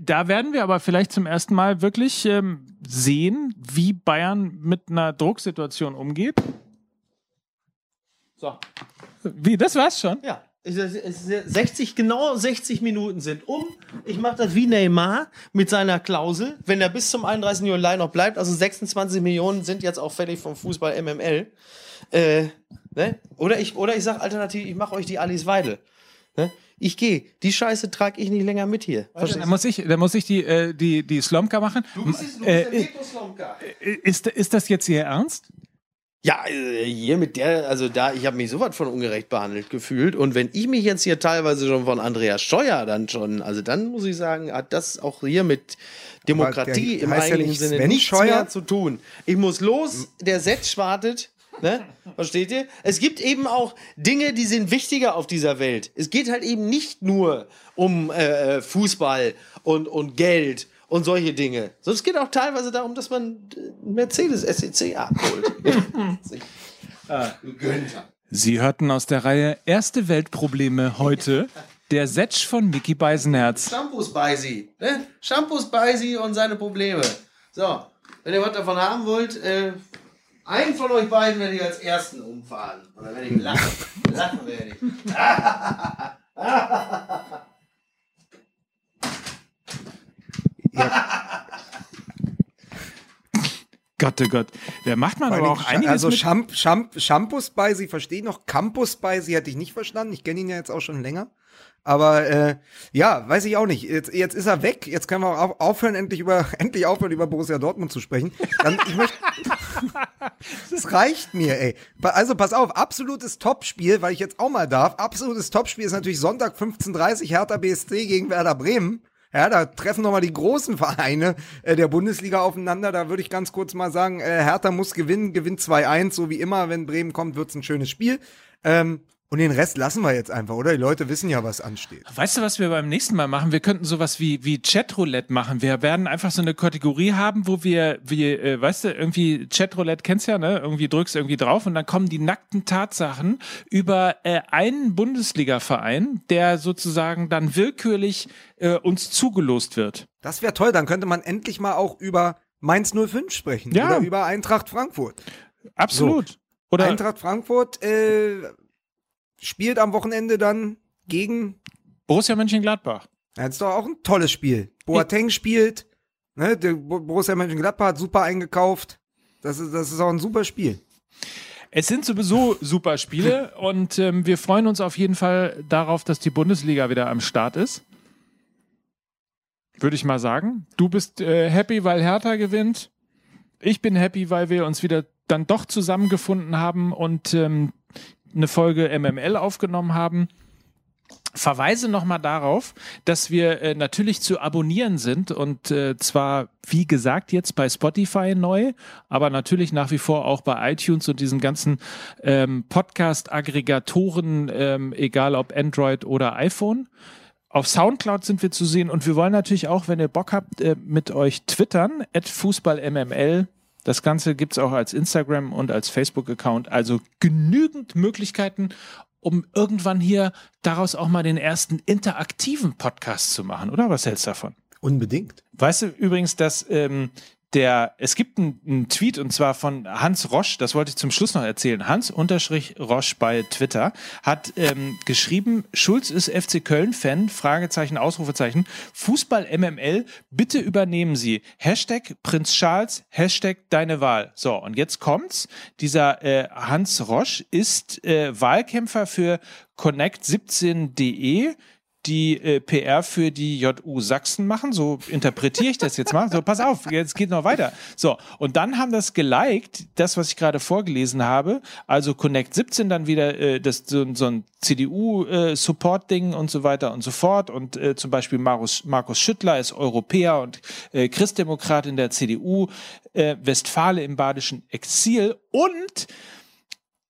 Da werden wir aber vielleicht zum ersten Mal wirklich ähm, sehen, wie Bayern mit einer Drucksituation umgeht. So. Wie, das war's schon? Ja. sechzig, genau sechzig Minuten sind um. Ich mache das wie Neymar mit seiner Klausel. Wenn er bis zum einunddreißigsten Juli noch bleibt, also sechsundzwanzig Millionen sind jetzt auch fällig vom Fußball M M L. Äh, ne? Oder ich, oder ich sage alternativ, ich mache euch die Alice Weidel. Ne? Ich gehe. Die Scheiße trage ich nicht länger mit hier. Warte, dann muss ich, dann muss ich die, äh, die, die Slomka machen. Du bist, jetzt, du bist äh, der Veto-Slomka. Ist, ist das jetzt hier ernst? Ja, hier mit der, also da, ich habe mich sowas von ungerecht behandelt gefühlt. Und wenn ich mich jetzt hier teilweise schon von Andreas Scheuer dann schon, also dann muss ich sagen, hat das auch hier mit Demokratie im eigentlichen Sinne Sven nichts Scheuer? mehr zu tun. Ich muss los, der Setz wartet, ne? Versteht ihr? Es gibt eben auch Dinge, die sind wichtiger auf dieser Welt. Es geht halt eben nicht nur um äh, Fußball und, und Geld und solche Dinge. So, es geht auch teilweise darum, dass man Mercedes S E C abholt. Sie hörten aus der Reihe Erste Weltprobleme heute der Setsch von Mickey Beisenherz. Shampoos Beisi, ne? Shampoos Beisi und seine Probleme. So, wenn ihr was davon haben wollt, äh, einen von euch beiden werde ich als Ersten umfahren. Oder werde ich lachen. Lachen werde ich. Ja. Gott, oh Gott. Da macht man aber auch einiges. Also Champ, Champ, Shampoos bei, Sie verstehen noch. Campus bei, Sie hätte ich nicht verstanden. Ich kenne ihn ja jetzt auch schon länger. Aber äh, ja, weiß ich auch nicht. Jetzt, jetzt ist er weg. Jetzt können wir auch aufhören, endlich über endlich aufhören, über Borussia Dortmund zu sprechen. Dann, ich möchte, das reicht mir, ey. Also pass auf, absolutes Topspiel, weil ich jetzt auch mal darf. Absolutes Topspiel ist natürlich Sonntag fünfzehn Uhr dreißig, Hertha B S C gegen Werder Bremen. Ja, da treffen nochmal die großen Vereine äh, der Bundesliga aufeinander. Da würde ich ganz kurz mal sagen, äh, Hertha muss gewinnen, gewinnt zwei eins, so wie immer. Wenn Bremen kommt, wird's ein schönes Spiel. Ähm, Und den Rest lassen wir jetzt einfach, oder? Die Leute wissen ja, was ansteht. Weißt du, was wir beim nächsten Mal machen? Wir könnten sowas wie, wie Chatroulette machen. Wir werden einfach so eine Kategorie haben, wo wir, wir äh, weißt du, irgendwie Chatroulette kennst ja, ne? Irgendwie drückst irgendwie drauf und dann kommen die nackten Tatsachen über äh, einen Bundesliga-Verein, der sozusagen dann willkürlich äh, uns zugelost wird. Das wäre toll. Dann könnte man endlich mal auch über Mainz null fünf sprechen. Ja. Oder über Eintracht Frankfurt. Absolut. So. Oder Eintracht Frankfurt, äh... spielt am Wochenende dann gegen Borussia Mönchengladbach. Das ist doch auch ein tolles Spiel. Boateng ich spielt, ne? Der Borussia Mönchengladbach hat super eingekauft. Das ist, das ist auch ein super Spiel. Es sind sowieso super Spiele und ähm, wir freuen uns auf jeden Fall darauf, dass die Bundesliga wieder am Start ist. Würde ich mal sagen. Du bist äh, happy, weil Hertha gewinnt. Ich bin happy, weil wir uns wieder dann doch zusammengefunden haben und ähm, eine Folge M M L aufgenommen haben. Verweise nochmal darauf, dass wir äh, natürlich zu abonnieren sind und äh, zwar, wie gesagt, jetzt bei Spotify neu, aber natürlich nach wie vor auch bei iTunes und diesen ganzen ähm, Podcast-Aggregatoren, ähm, egal ob Android oder iPhone. Auf Soundcloud sind wir zu sehen und wir wollen natürlich auch, wenn ihr Bock habt, äh, mit euch twittern, at fußball m m l. Das Ganze gibt es auch als Instagram und als Facebook-Account. Also genügend Möglichkeiten, um irgendwann hier daraus auch mal den ersten interaktiven Podcast zu machen, oder? Was hältst du davon? Unbedingt. Weißt du übrigens, dass ähm, der, es gibt einen Tweet und zwar von Hans Rosch, das wollte ich zum Schluss noch erzählen. Hans-Rosch bei Twitter hat ähm, geschrieben, Schulz ist F C Köln-Fan, Fragezeichen, Ausrufezeichen, Fußball-M M L, bitte übernehmen Sie. Hashtag Prinz Charles, Hashtag deine Wahl. So, und jetzt kommt's. Dieser äh, Hans Rosch ist äh, Wahlkämpfer für connect siebzehn punkt de, die äh, P R für die J U Sachsen machen, so interpretiere ich das jetzt mal. So, pass auf, jetzt geht noch weiter. So, und dann haben das geliked, das, was ich gerade vorgelesen habe, also Connect siebzehn dann wieder äh, das so, so ein C D U-Support-Ding äh, und so weiter und so fort und äh, zum Beispiel Marus, Markus Schüttler ist Europäer und äh, Christdemokrat in der C D U, äh, Westfale im badischen Exil und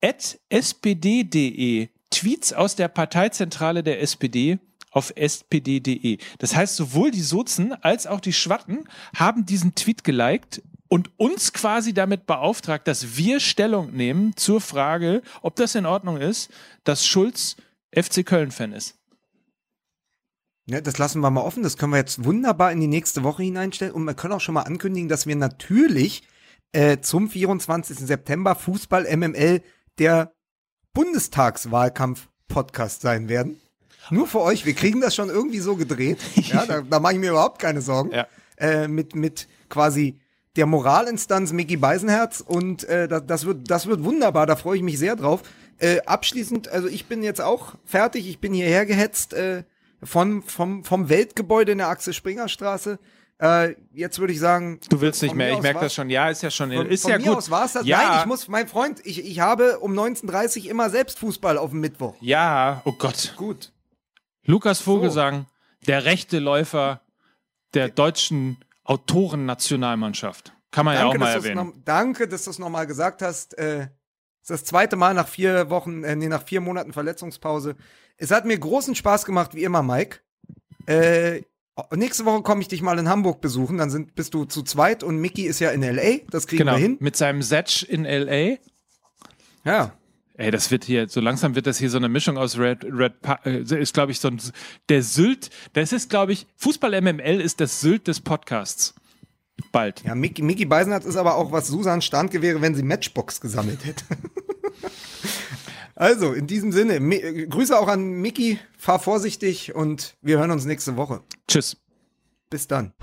at s p d punkt de, Tweets aus der Parteizentrale der S P D auf s p d punkt de. Das heißt, sowohl die Sozen als auch die Schwatten haben diesen Tweet geliked und uns quasi damit beauftragt, dass wir Stellung nehmen zur Frage, ob das in Ordnung ist, dass Schulz F C Köln-Fan ist. Ja, das lassen wir mal offen. Das können wir jetzt wunderbar in die nächste Woche hineinstellen. Und wir können auch schon mal ankündigen, dass wir natürlich äh, zum vierundzwanzigsten September Fußball-M M L der Bundestagswahlkampf-Podcast sein werden. Nur für euch, wir kriegen das schon irgendwie so gedreht. Ja, da, da mache ich mir überhaupt keine Sorgen. Ja. Äh, mit, mit quasi der Moralinstanz Mickey Beisenherz und äh, das, das, wird, das wird wunderbar, da freue ich mich sehr drauf. Äh, abschließend, also ich bin jetzt auch fertig, ich bin hierher gehetzt äh, von, vom, vom Weltgebäude in der Axel Springer Straße. Äh, jetzt würde ich sagen... Du willst nicht mehr, ich merke das schon. Ja, ist ja schon... Von, ist von ja mir gut. Aus war es das. Ja. Nein, ich muss, mein Freund, ich, ich habe um neunzehn Uhr dreißig immer selbst Fußball auf dem Mittwoch. Ja, oh Gott. Gut. Lukas Vogelsang, so. Der rechte Läufer der deutschen Autorennationalmannschaft. Kann man danke, ja auch mal erwähnen. Noch, danke, dass du es nochmal gesagt hast. Äh, das ist das zweite Mal nach vier Wochen, äh, nee, nach vier Monaten Verletzungspause. Es hat mir großen Spaß gemacht, wie immer, Mike. Äh, Nächste Woche komme ich dich mal in Hamburg besuchen, dann sind, bist du zu zweit und Mickey ist ja in L A, das kriegen genau, wir hin. Mit seinem Setsch in L A. Ja. Ey, das wird hier, so langsam wird das hier so eine Mischung aus Red, Red, pa ist glaube ich so ein, der Sylt, das ist glaube ich, Fußball-M M L ist das Sylt des Podcasts. Bald. Ja, Mickey, Mickey Beisenherz ist aber auch, was Susan Stand wäre, wenn sie Matchbox gesammelt hätte. Also, in diesem Sinne, Mi- Grüße auch an Mickey, fahr vorsichtig und wir hören uns nächste Woche. Tschüss. Bis dann.